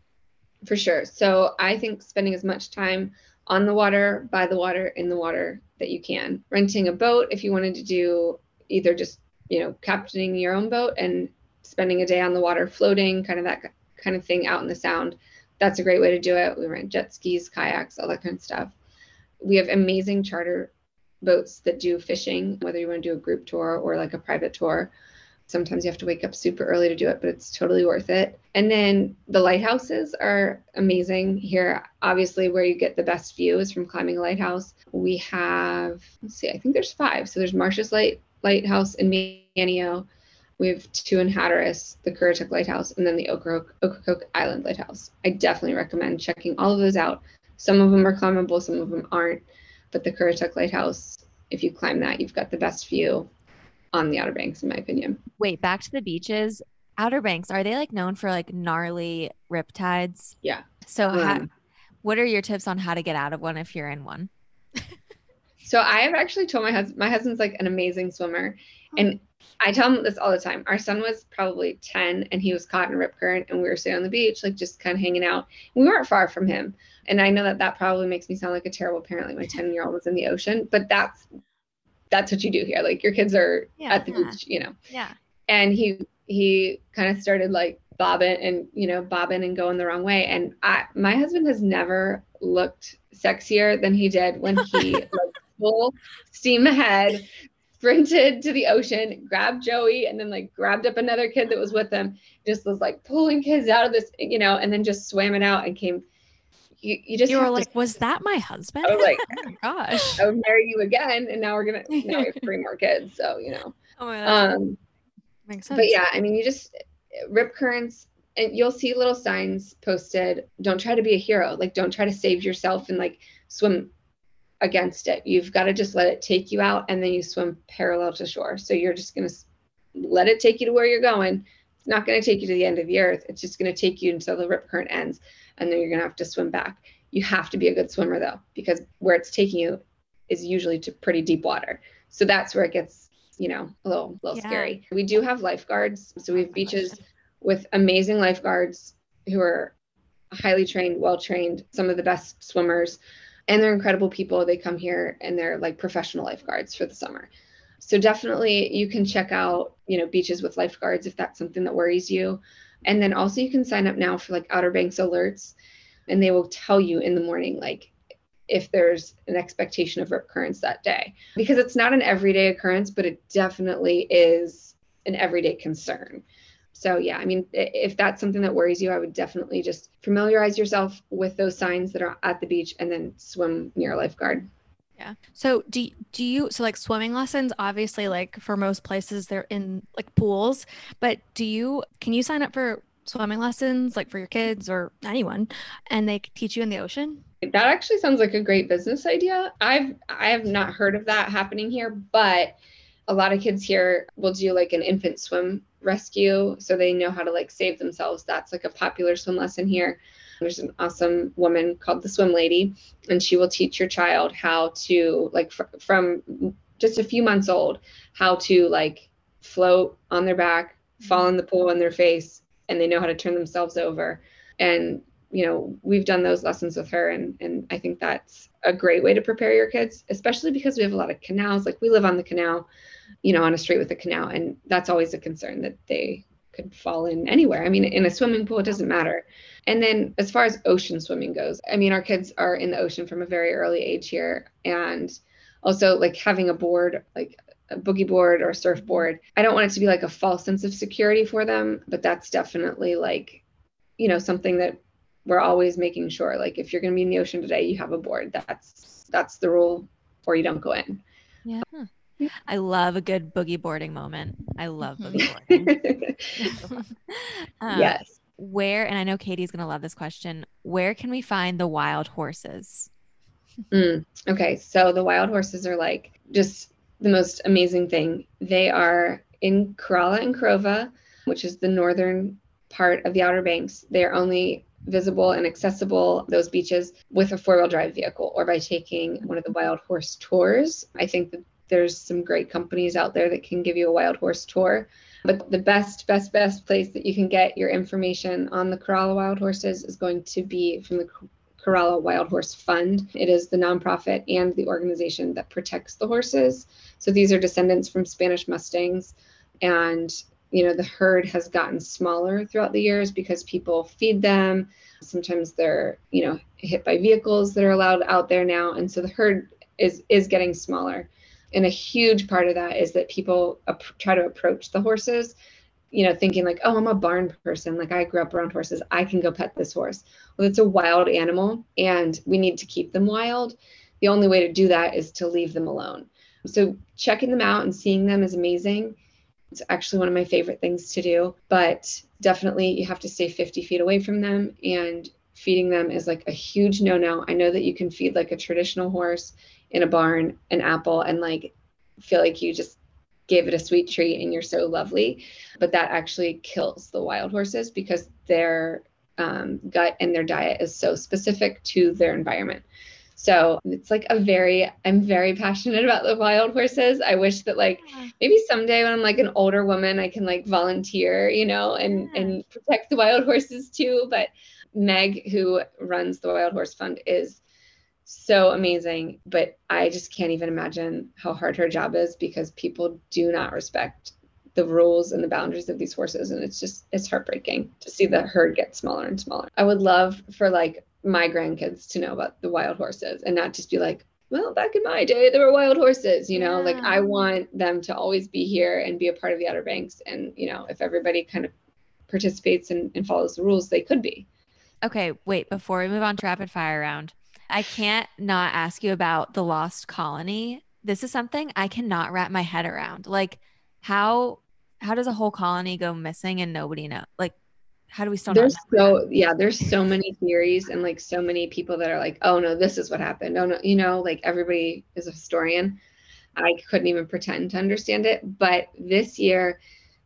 For sure. So I think spending as much time on the water, by the water, in the water that you can. Renting a boat if you wanted to do either just, you know, captaining your own boat and spending a day on the water floating, kind of that kind of thing out in the sound. That's a great way to do it. We rent jet skis, kayaks, all that kind of stuff. We have amazing charter boats that do fishing, whether you want to do a group tour or like a private tour. Sometimes you have to wake up super early to do it, but it's totally worth it. And then the lighthouses are amazing here. Obviously, where you get the best view is from climbing a lighthouse. We have, let's see, I think there's 5. So there's Marsh's Lighthouse in Manio. We have 2 in Hatteras, the Currituck Lighthouse, and then the Ocracoke Island Lighthouse. I definitely recommend checking all of those out. Some of them are climbable, some of them aren't. But the Currituck Lighthouse, if you climb that, you've got the best view on the Outer Banks, in my opinion. Wait, back to the beaches. Outer Banks, are they like known for like gnarly riptides? Yeah. So what are your tips on how to get out of one if you're in one? So I have actually told my husband's like an amazing swimmer. And I tell him this all the time. Our son was probably 10 and he was caught in a rip current and we were sitting on the beach, like just kind of hanging out. We weren't far from him. And I know that probably makes me sound like a terrible parent, like my 10-year-old was in the ocean, but that's that's what you do here. Like your kids are at the beach, you know? Yeah. And he kind of started like bobbing and going the wrong way. And my husband has never looked sexier than he did when he like full steam ahead, sprinted to the ocean, grabbed Joey, and then like grabbed up another kid that was with him, just was like pulling kids out of this, you know, and then just swam it out and came. You were like, was that my husband? I was like, oh my gosh, I would marry you again. And now now we have 3 more kids. So, you know, oh my God. Makes sense. But yeah, I mean, you just rip currents and you'll see little signs posted. Don't try to be a hero. Like, don't try to save yourself and like swim against it. You've got to just let it take you out, and then you swim parallel to shore. So you're just going to let it take you to where you're going. It's not going to take you to the end of the earth. It's just going to take you until the rip current ends, and then you're going to have to swim back. You have to be a good swimmer though, because where it's taking you is usually to pretty deep water. So that's where it gets, you know, a little scary. We do have lifeguards. So we have beaches with amazing lifeguards who are highly trained, well-trained, some of the best swimmers, and they're incredible people. They come here and they're like professional lifeguards for the summer. So definitely you can check out, you know, beaches with lifeguards if that's something that worries you. And then also you can sign up now for like Outer Banks alerts, and they will tell you in the morning, like if there's an expectation of rip currents that day, because it's not an everyday occurrence, but it definitely is an everyday concern. So yeah, I mean, if that's something that worries you, I would definitely just familiarize yourself with those signs that are at the beach and then swim near a lifeguard. Yeah. So do you like swimming lessons, obviously like for most places they're in like pools, but can you sign up for swimming lessons like for your kids or anyone, and they teach you in the ocean? That actually sounds like a great business idea. I have not heard of that happening here, but a lot of kids here will do like an infant swim rescue. So they know how to like save themselves. That's like a popular swim lesson here. There's an awesome woman called the Swim Lady, and she will teach your child how to like from just a few months old, how to like float on their back, fall in the pool on their face, and they know how to turn themselves over. And, you know, we've done those lessons with her. And I think that's a great way to prepare your kids, especially because we have a lot of canals. Like we live on the canal, you know, on a street with a canal. And that's always a concern that they could fall in anywhere. I mean, in a swimming pool, it doesn't matter. And then as far as ocean swimming goes, I mean, our kids are in the ocean from a very early age here. And also like having a board, like a boogie board or a surfboard. I don't want it to be like a false sense of security for them, but that's definitely like, you know, something that we're always making sure, like if you're going to be in the ocean today, you have a board. That's the rule, or you don't go in. Yeah. I love a good boogie boarding moment. I love boogie boarding. Yes. Where, and I know Katie's going to love this question, where can we find the wild horses? Okay. So the wild horses are like just the most amazing thing. They are in Corolla and Crova, which is the northern part of the Outer Banks. They are only visible and accessible, those beaches, with a 4-wheel drive vehicle or by taking one of the wild horse tours. I think that there's some great companies out there that can give you a wild horse tour. But the best place that you can get your information on the Corolla wild horses is going to be from the Corolla Wild Horse Fund. It is the nonprofit and the organization that protects the horses. So these are descendants from Spanish Mustangs, and you know, the herd has gotten smaller throughout the years because people feed them. Sometimes they're, you know, hit by vehicles that are allowed out there now. And so the herd is getting smaller. And a huge part of that is that people try to approach the horses, you know, thinking like, oh, I'm a barn person. Like I grew up around horses. I can go pet this horse. Well, it's a wild animal and we need to keep them wild. The only way to do that is to leave them alone. So checking them out and seeing them is amazing. It's actually one of my favorite things to do, but definitely you have to stay 50 feet away from them, and feeding them is like a huge no-no. I know that you can feed like a traditional horse in a barn an apple and like feel like you just gave it a sweet treat and you're so lovely, but that actually kills the wild horses because their gut and their diet is so specific to their environment. So it's like I'm very passionate about the wild horses. I wish that like maybe someday when I'm like an older woman, I can like volunteer, you know, and protect the wild horses too. But Meg, who runs the Wild Horse Fund, is so amazing, but I just can't even imagine how hard her job is because people do not respect the rules and the boundaries of these horses. And it's just, it's heartbreaking to see the herd get smaller and smaller. I would love for like my grandkids to know about the wild horses and not just be like, well, back in my day, there were wild horses, you know, like I want them to always be here and be a part of the Outer Banks. And, you know, if everybody kind of participates and follows the rules, they could be. Okay, wait, before we move on to rapid fire round, I can't not ask you about the lost colony. This is something I cannot wrap my head around. Like how does a whole colony go missing and nobody knows? Like, how do we still know? There's so many theories and like so many people that are like, oh no, this is what happened. Oh no, you know, like everybody is a historian. I couldn't even pretend to understand it. But this year,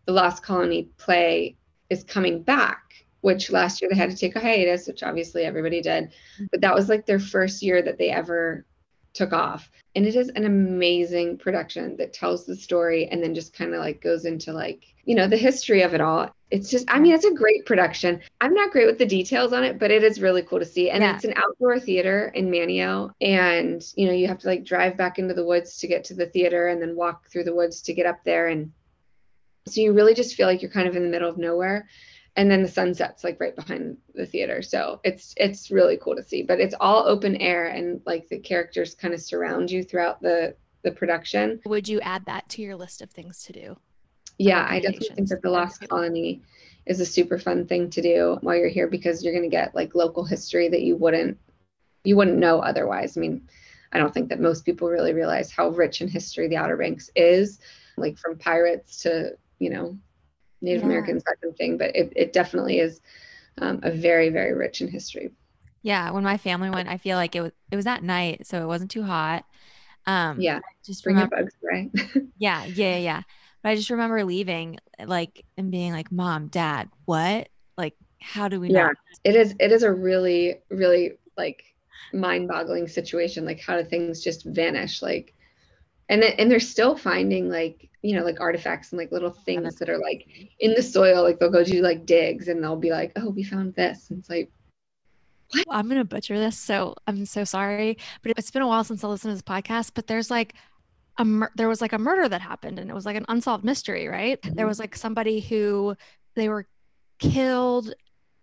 the Lost Colony play is coming back, which last year they had to take a hiatus, which obviously everybody did. But that was like their first year that they ever took off. And it is an amazing production that tells the story and then just kind of like goes into like, you know, the history of it all. It's just, I mean, it's a great production. I'm not great with the details on it, but it is really cool to see. And it's an outdoor theater in Manio. And, you know, you have to like drive back into the woods to get to the theater and then walk through the woods to get up there. And so you really just feel like you're kind of in the middle of nowhere. And then the sun sets like right behind the theater. So it's really cool to see, but it's all open air and like the characters kind of surround you throughout the production. Would you add that to your list of things to do? Yeah, I definitely think that the Lost Colony is a super fun thing to do while you're here because you're going to get like local history that you wouldn't know otherwise. I mean, I don't think that most people really realize how rich in history the Outer Banks is, like from pirates to, you know, Native Americans, that kind of thing, but it definitely is a very, very rich in history. Yeah, when my family went, I feel like it was at night, so it wasn't too hot. Yeah, just bring your bugs, right? Yeah. But I just remember leaving, like, and being like, "Mom, Dad, what? Like, how do we know?" Yeah, it is a really, really like mind-boggling situation. Like, how do things just vanish? Like, and they're still finding like, you know, like artifacts and like little things that are like in the soil, like they'll go do like digs and they'll be like, oh, we found this. And it's like, what? Well, I'm going to butcher this. So I'm so sorry, but it's been a while since I listened to this podcast, but there's like, there was like a murder that happened and it was like an unsolved mystery, right? Mm-hmm. There was like somebody who they were killed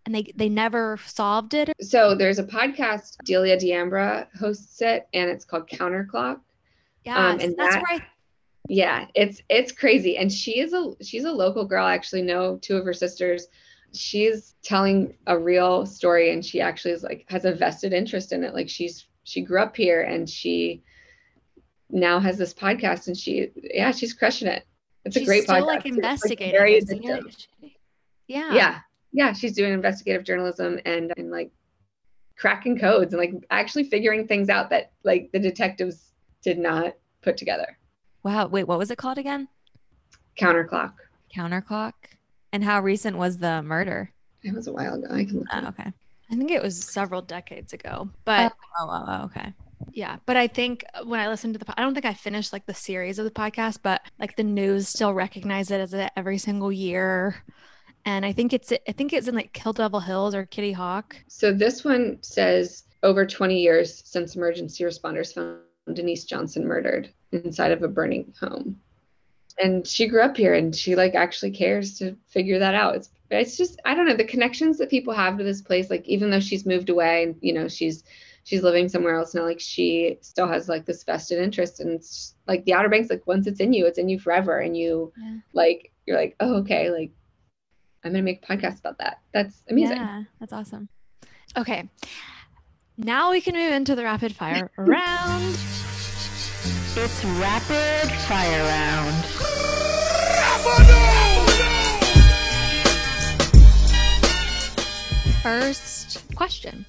and they never solved it. So there's a podcast, Delia D'Ambra hosts it and it's called Counterclock. Yeah. And that's right. Yeah, it's crazy. And she's a local girl. I actually know two of her sisters. She's telling a real story and she actually is like has a vested interest in it. Like she grew up here and she now has this podcast and she's crushing it. She's a great still podcast. Like investigating. Like Yeah. She's doing investigative journalism and like cracking codes and like actually figuring things out that like the detectives did not put together. Wow. Wait, what was it called again? Counterclock. And how recent was the murder? It was a while ago. I can look it up. Okay. I think it was several decades ago. But okay. Yeah. But I think when I listened to I don't think I finished like the series of the podcast, but like the news still recognized it as every single year. And I think it's in like Kill Devil Hills or Kitty Hawk. So this one says over 20 years since emergency responders found Denise Johnson murdered inside of a burning home, and she grew up here and she like actually cares to figure that out. It's just, I don't know, the connections that people have to this place, like even though she's moved away and you know she's living somewhere else now, like she still has like this vested interest. And it's just, like the Outer Banks, like once it's in you forever and like you're like, oh okay, like I'm gonna make a podcast about that. That's amazing. Yeah, that's awesome. Okay, now we can move into the rapid fire round. It's rapid fire round. First question.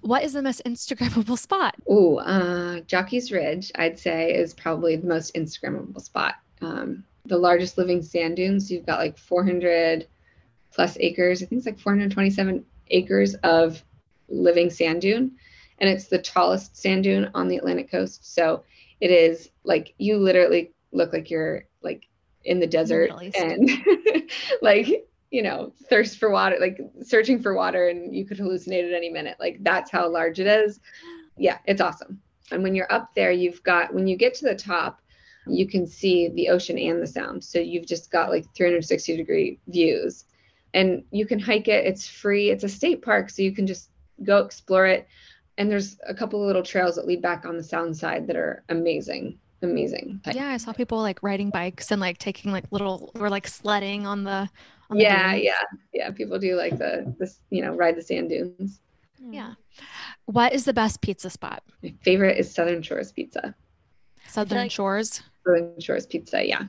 What is the most Instagrammable spot? Ooh, Jockey's Ridge, I'd say, is probably the most Instagrammable spot. The largest living sand dunes. You've got like 400 plus acres. I think it's like 427 acres of living sand dune. And it's the tallest sand dune on the Atlantic coast. So it is like you literally look like you're like in the desert and like, you know, thirst for water, like searching for water, and you could hallucinate at any minute. Like that's how large it is. Yeah, it's awesome. And when you're up there, you've got, when you get to the top, you can see the ocean and the sound. So you've just got like 360 degree views, and you can hike it. It's free. It's a state park, so you can just go explore it. And there's a couple of little trails that lead back on the sound side that are amazing. Amazing. Yeah, I saw people like riding bikes and like taking like little, or like sledding on the Yeah. People do like the you know, ride the sand dunes. Yeah. What is the best pizza spot? My favorite is Southern Shores Pizza. Southern Shores Pizza, yeah.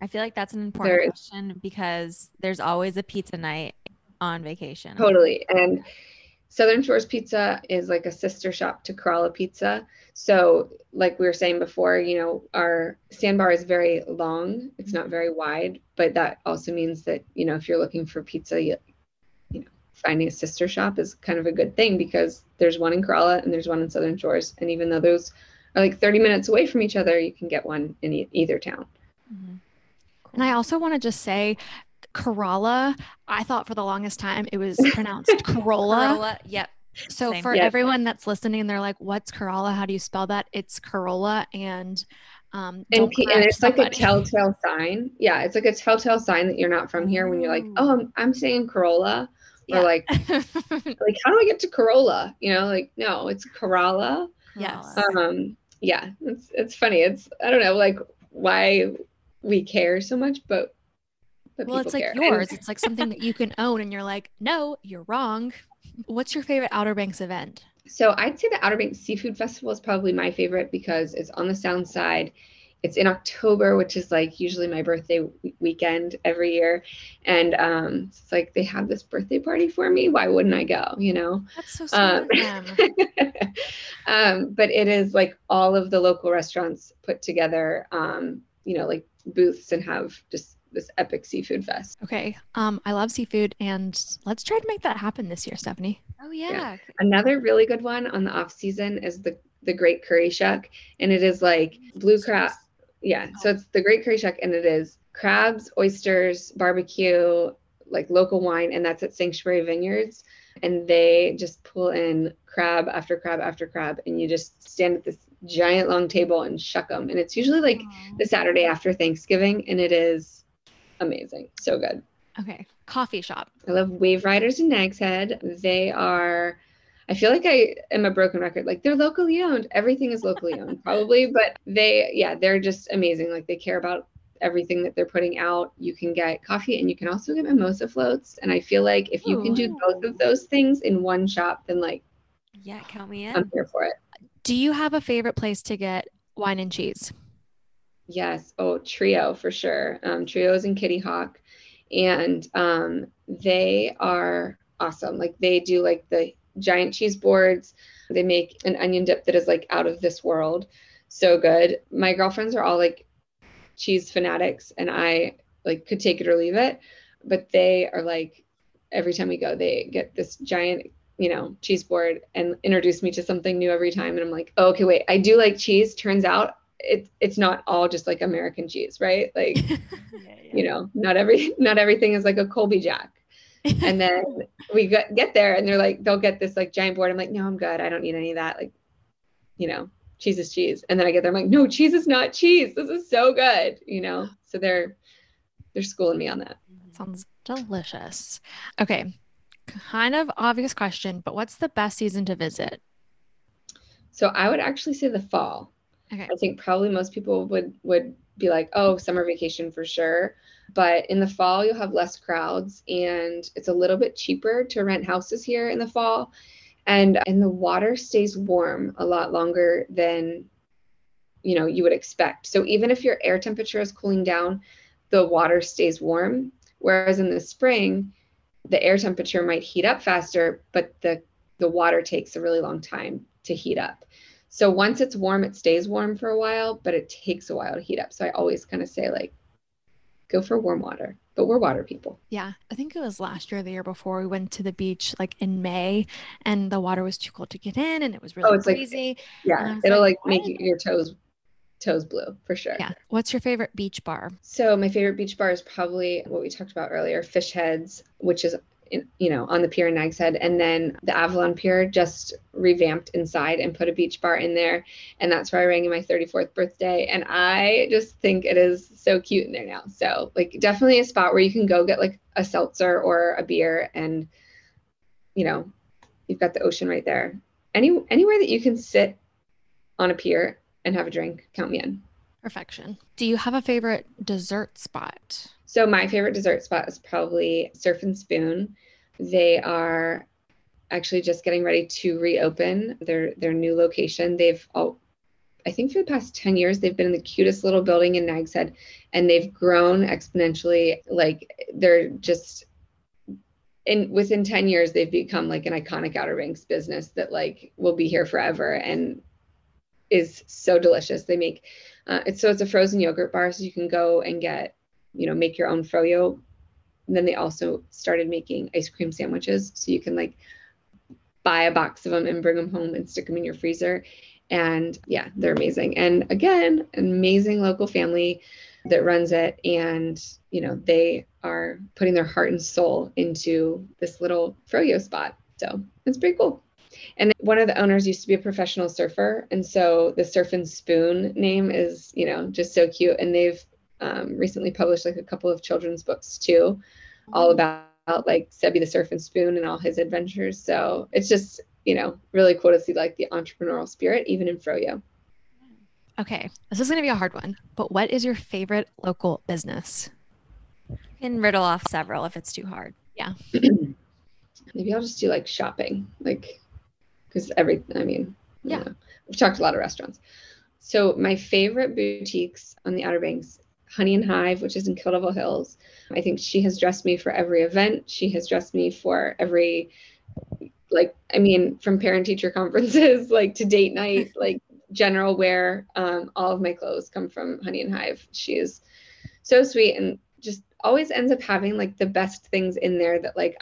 I feel like that's an important question because there's always a pizza night on vacation. Totally. And Southern Shores Pizza is like a sister shop to Corolla Pizza. So like we were saying before, you know, our sandbar is very long. It's not very wide, but that also means that, you know, if you're looking for pizza, you know, finding a sister shop is kind of a good thing because there's one in Corolla and there's one in Southern Shores. And even though those are like 30 minutes away from each other, you can get one in either town. Mm-hmm. Cool. And I also want to just say, Corolla, I thought for the longest time it was pronounced Corolla. Corolla, yep. So same. For everyone that's listening and they're like, what's Corolla? How do you spell that? It's Corolla, and it's somebody. Like a telltale sign. Yeah, it's like a telltale sign that you're not from here when you're like, oh, I'm saying Corolla, or like, like how do I get to Corolla? You know, like, no, it's Corolla. Yes. Yeah, it's funny. It's, I don't know, like why we care so much, but well, it's like yours. It's like something that you can own and you're like, no, you're wrong. What's your favorite Outer Banks event? So I'd say the Outer Banks Seafood Festival is probably my favorite because it's on the sound side. It's in October, which is like usually my birthday weekend every year. And it's like they have this birthday party for me. Why wouldn't I go? You know, that's so sweet of them. But it is like all of the local restaurants put together, you know, like booths and have just this epic seafood fest. Okay. I love seafood, and let's try to make that happen this year, Stephanie. Oh yeah. Another really good one on the off season is the Great Curry Shuck, and it is like blue crab. Yeah. So it's the Great Curry Shuck, and it is crabs, oysters, barbecue, like local wine. And that's at Sanctuary Vineyards. And they just pull in crab after crab after crab. And you just stand at this giant long table and shuck them. And it's usually like the Saturday after Thanksgiving, and it is amazing. So good. Okay. Coffee shop. I love Wave Riders in Nags Head. They are, I feel like I am a broken record. Like they're locally owned. Everything is locally owned probably, but they're just amazing. Like they care about everything that they're putting out. You can get coffee and you can also get mimosa floats. And I feel like if you can do both of those things in one shop, then like, yeah, count me in. I'm here for it. Do you have a favorite place to get wine and cheese? Yes. Oh, Trio for sure. Trio's in Kitty Hawk, and they are awesome. Like they do like the giant cheese boards. They make an onion dip that is like out of this world. So good. My girlfriends are all like cheese fanatics, and I like could take it or leave it, but they are like, every time we go, they get this giant, you know, cheese board and introduce me to something new every time. And I'm like, oh, okay, wait, I do like cheese. Turns out it's not all just like American cheese, right? Like, you know, not everything is like a Colby Jack. And then we get there and they're like, they'll get this like giant board. I'm like, no, I'm good. I don't need any of that. Like, you know, cheese is cheese. And then I get there, I'm like, no, cheese is not cheese. This is so good. You know? So they're schooling me on that. Sounds delicious. Okay. Kind of obvious question, but what's the best season to visit? So I would actually say the fall. Okay. I think probably most people would be like, oh, summer vacation for sure. But in the fall, you'll have less crowds, and it's a little bit cheaper to rent houses here in the fall. And the water stays warm a lot longer than, you know, you would expect. So even if your air temperature is cooling down, the water stays warm. Whereas in the spring, the air temperature might heat up faster, but the water takes a really long time to heat up. So once it's warm, it stays warm for a while, but it takes a while to heat up. So I always kind of say like, go for warm water, but we're water people. Yeah. I think it was last year or the year before we went to the beach, like in May, and the water was too cold to get in, and it was really crazy. Like, yeah. It'll like make your toes blue for sure. Yeah. What's your favorite beach bar? So my favorite beach bar is probably what we talked about earlier, Fish Heads, which is, on the pier in Nags Head, and then the Avalon Pier just revamped inside and put a beach bar in there. And that's where I rang in my 34th birthday. And I just think it is so cute in there now. So like definitely a spot where you can go get like a seltzer or a beer and, you know, you've got the ocean right there. Anywhere that you can sit on a pier and have a drink, count me in. Perfection. Do you have a favorite dessert spot? So my favorite dessert spot is probably Surf and Spoon. They are actually just getting ready to reopen their new location. I think for the past 10 years, they've been in the cutest little building in Nags Head, and they've grown exponentially. Like they're just, within 10 years, they've become like an iconic Outer Banks business that like will be here forever and is so delicious. They make, it's a frozen yogurt bar, so you can go and get, you know, make your own froyo. And then they also started making ice cream sandwiches, so you can like buy a box of them and bring them home and stick them in your freezer. And yeah, they're amazing. And again, an amazing local family that runs it. And, you know, they are putting their heart and soul into this little froyo spot. So it's pretty cool. And one of the owners used to be a professional surfer. And so the Surf and Spoon name is, you know, just so cute. And they've recently published like a couple of children's books too, all about like Sebby the Surf and Spoon and all his adventures. So it's just, you know, really cool to see like the entrepreneurial spirit, even in froyo. Okay. This is going to be a hard one, but what is your favorite local business? You can riddle off several if it's too hard. Yeah. Maybe I'll just do like shopping, like, because yeah, we've talked a lot of restaurants. So my favorite boutiques on the Outer Banks, Honey and Hive, which is in Kill Devil Hills. I think she has dressed me for every event. She has dressed me for every, like, I mean, from parent-teacher conferences, like to date night, like general wear. All of my clothes come from Honey and Hive. She is so sweet and just always ends up having like the best things in there that like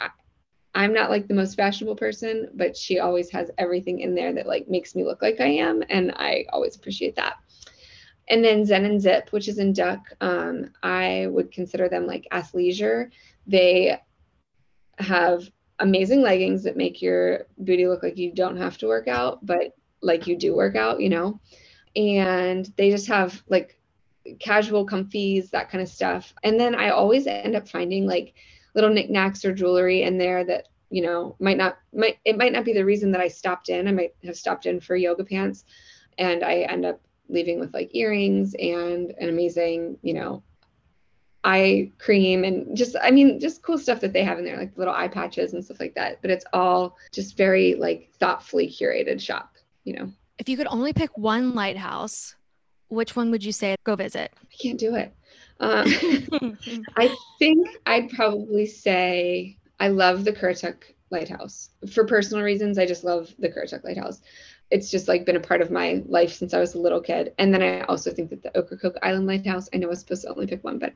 I'm not like the most fashionable person, but she always has everything in there that like makes me look like I am. And I always appreciate that. And then Zen and Zip, which is in Duck. I would consider them like athleisure. They have amazing leggings that make your booty look like you don't have to work out, but like you do work out, you know, and they just have like casual comfies, that kind of stuff. And then I always end up finding like little knickknacks or jewelry in there that, you know, might not be the reason that I stopped in. I might have stopped in for yoga pants and I end up leaving with like earrings and an amazing, you know, eye cream and just cool stuff that they have in there, like little eye patches and stuff like that. But it's all just very like thoughtfully curated shop, you know. If you could only pick one lighthouse, which one would you say go visit? I can't do it. I think I'd probably say I love the Currituck Lighthouse. For personal reasons, I just love the Currituck Lighthouse. It's just like been a part of my life since I was a little kid. And then I also think that the Ocracoke Island Lighthouse, I know I was supposed to only pick one, but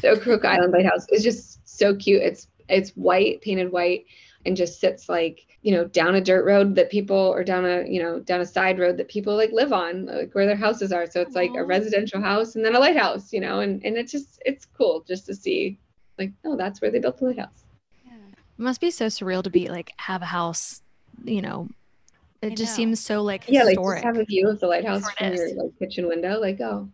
the Ocracoke Island Lighthouse is just so cute. It's white, painted white, and just sits like, you know, down a dirt road that people, or down a side road that people like live on, like where their houses are. So it's like a residential house and then a lighthouse, you know, and it's just, it's cool just to see like, oh, that's where they built the lighthouse. Yeah. It must be so surreal to be like, have a house, you know, it just seems so like historic. Yeah, like just have a view of the lighthouse from your like kitchen window, like, oh,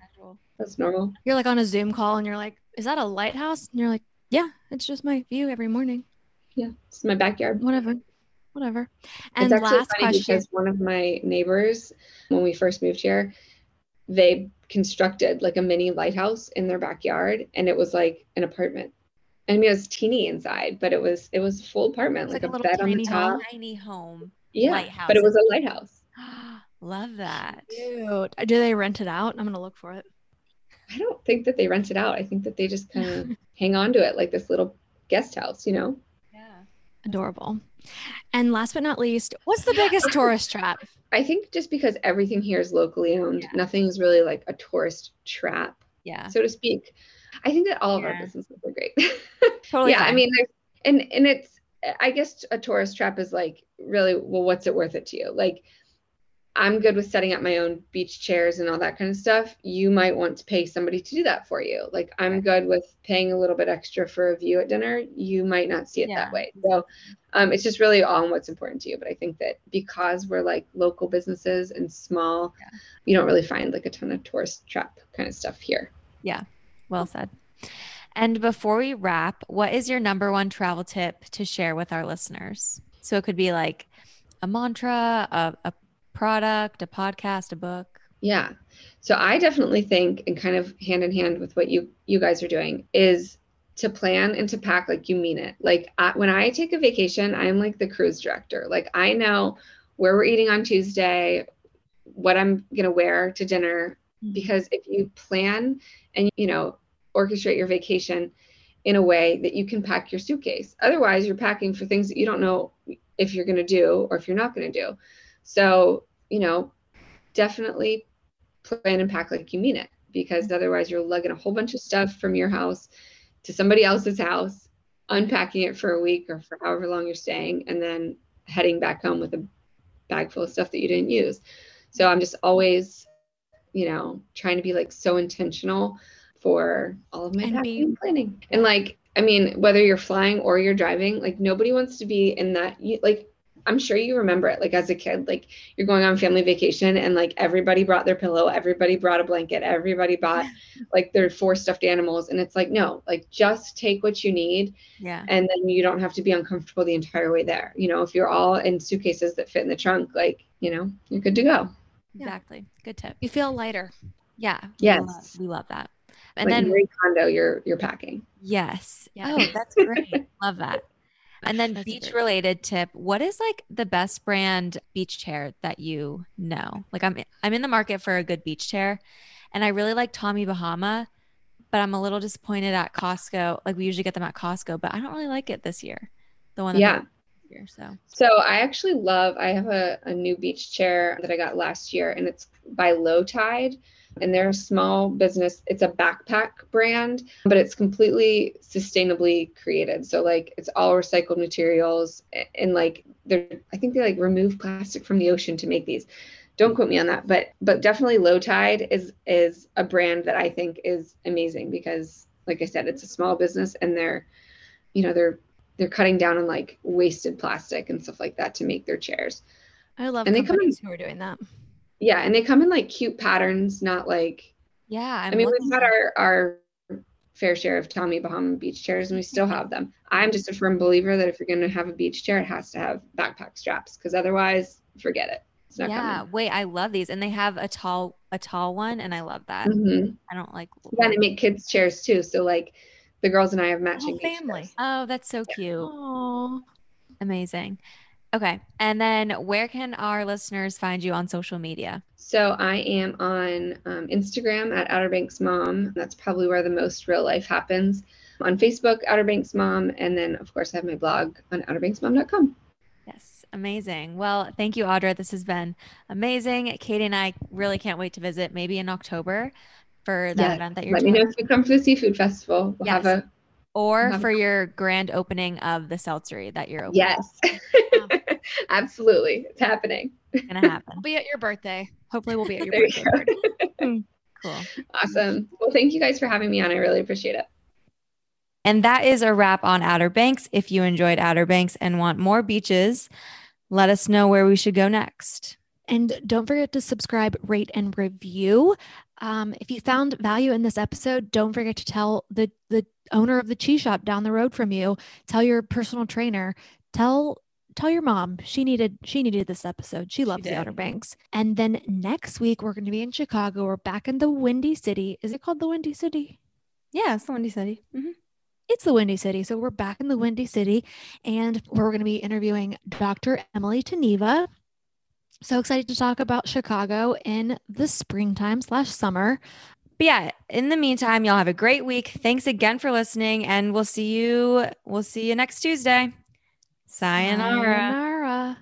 that's normal. You're like on a Zoom call and you're like, is that a lighthouse? And you're like, yeah, it's just my view every morning. Yeah, it's my backyard. Whatever. And it's actually last funny question. Because one of my neighbors, when we first moved here, they constructed like a mini lighthouse in their backyard, and it was like an apartment. I mean, it was teeny inside, but it was a full apartment, like a bed on the top. Tiny home. Yeah, lighthouse. But it was a lighthouse. Love that. Dude, do they rent it out? I'm gonna look for it. I don't think that they rent it out. I think that they just kind of hang on to it like this little guest house, you know. Adorable. And last but not least, what's the biggest tourist trap? I think just because everything here is locally owned, nothing is really like a tourist trap, so to speak. I think that all of our businesses are great. Totally. Yeah, fine. I mean, and it's, I guess a tourist trap is like, really, well, what's it worth it to you? Like, I'm good with setting up my own beach chairs and all that kind of stuff. You might want to pay somebody to do that for you. Like, I'm good with paying a little bit extra for a view at dinner. You might not see it that way. So it's just really all on what's important to you. But I think that because we're like local businesses and small, you don't really find like a ton of tourist trap kind of stuff here. Yeah. Well said. And before we wrap, what is your number one travel tip to share with our listeners? So it could be like a mantra, a product, a podcast, a book. Yeah. So I definitely think, and kind of hand in hand with what you guys are doing, is to plan and to pack like you mean it. Like when I take a vacation, I'm like the cruise director. Like I know where we're eating on Tuesday, what I'm going to wear to dinner, because if you plan and, you know, orchestrate your vacation in a way that you can pack your suitcase, otherwise you're packing for things that you don't know if you're going to do or if you're not going to do. So, you know, definitely plan and pack like you mean it, because otherwise you're lugging a whole bunch of stuff from your house to somebody else's house, unpacking it for a week or for however long you're staying, and then heading back home with a bag full of stuff that you didn't use. So I'm just always, you know, trying to be like so intentional for all of my packing and planning. And like, I mean, whether you're flying or you're driving, like nobody wants to be in that, like, I'm sure you remember it. Like as a kid, like you're going on family vacation and like everybody brought their pillow, everybody brought a blanket, everybody bought like their 4 stuffed animals. And it's like, no, like just take what you need. Yeah. And then you don't have to be uncomfortable the entire way there. You know, if you're all in suitcases that fit in the trunk, like, you know, you're good to go. Exactly. Good tip. You feel lighter. Yeah. Yes. We love that. And like then every condo you're packing. Yes. Yeah. Oh, that's great. Love that. And then that's beach related tip. What is like the best brand beach chair that you know? Like I'm in the market for a good beach chair and I really like Tommy Bahama, but I'm a little disappointed at Costco. Like we usually get them at Costco, but I don't really like it this year. The one that year, so I actually love, I have a new beach chair that I got last year and it's by Low Tide. And they're a small business. It's a backpack brand, but it's completely sustainably created. So like it's all recycled materials and like I think they like remove plastic from the ocean to make these. Don't quote me on that, but definitely Low Tide is a brand that I think is amazing because like I said, it's a small business and they're, you know, they're cutting down on like wasted plastic and stuff like that to make their chairs. I love companies who are doing that. Yeah. And they come in like cute patterns, not like, we've had our fair share of Tommy Bahama beach chairs and we still have them. I'm just a firm believer that if you're going to have a beach chair, it has to have backpack straps because otherwise forget it. It's not coming. Wait, I love these. And they have a tall one. And I love that. Mm-hmm. I don't like. Yeah. They make kids chairs too. So like the girls and I have matching family. Chairs. Oh, that's so cute. Aww. Amazing. Okay. And then where can our listeners find you on social media? So I am on Instagram at Outer Banks Mom. That's probably where the most real life happens. On Facebook, Outer Banks Mom. And then, of course, I have my blog on outerbanksmom.com. Yes. Amazing. Well, thank you, Audra. This has been amazing. Katie and I really can't wait to visit maybe in October for that event that you're doing. Let me know if you come for the Seafood Festival. We'll have a... Or for your grand opening of the seltzery that you're opening. Yes. Wow. Absolutely. It's happening. It's going to happen. We'll be at your birthday. Hopefully we'll be at your birthday party. Cool. Awesome. Well, thank you guys for having me on. I really appreciate it. And that is a wrap on Outer Banks. If you enjoyed Outer Banks and want more beaches, let us know where we should go next. And don't forget to subscribe, rate, and review. If you found value in this episode, don't forget to tell the owner of the cheese shop down the road from you, tell your personal trainer, tell your mom. She needed this episode. She loves the Outer Banks. And then next week we're going to be in Chicago. We're back in the Windy City. Is it called the Windy City? Yeah, it's the Windy City. Mm-hmm. It's the Windy City. So we're back in the Windy City and we're going to be interviewing Dr. Emily Taneva. So excited to talk about Chicago in the springtime/summer. But yeah, in the meantime, y'all have a great week. Thanks again for listening, and we'll see you next Tuesday. Sayonara.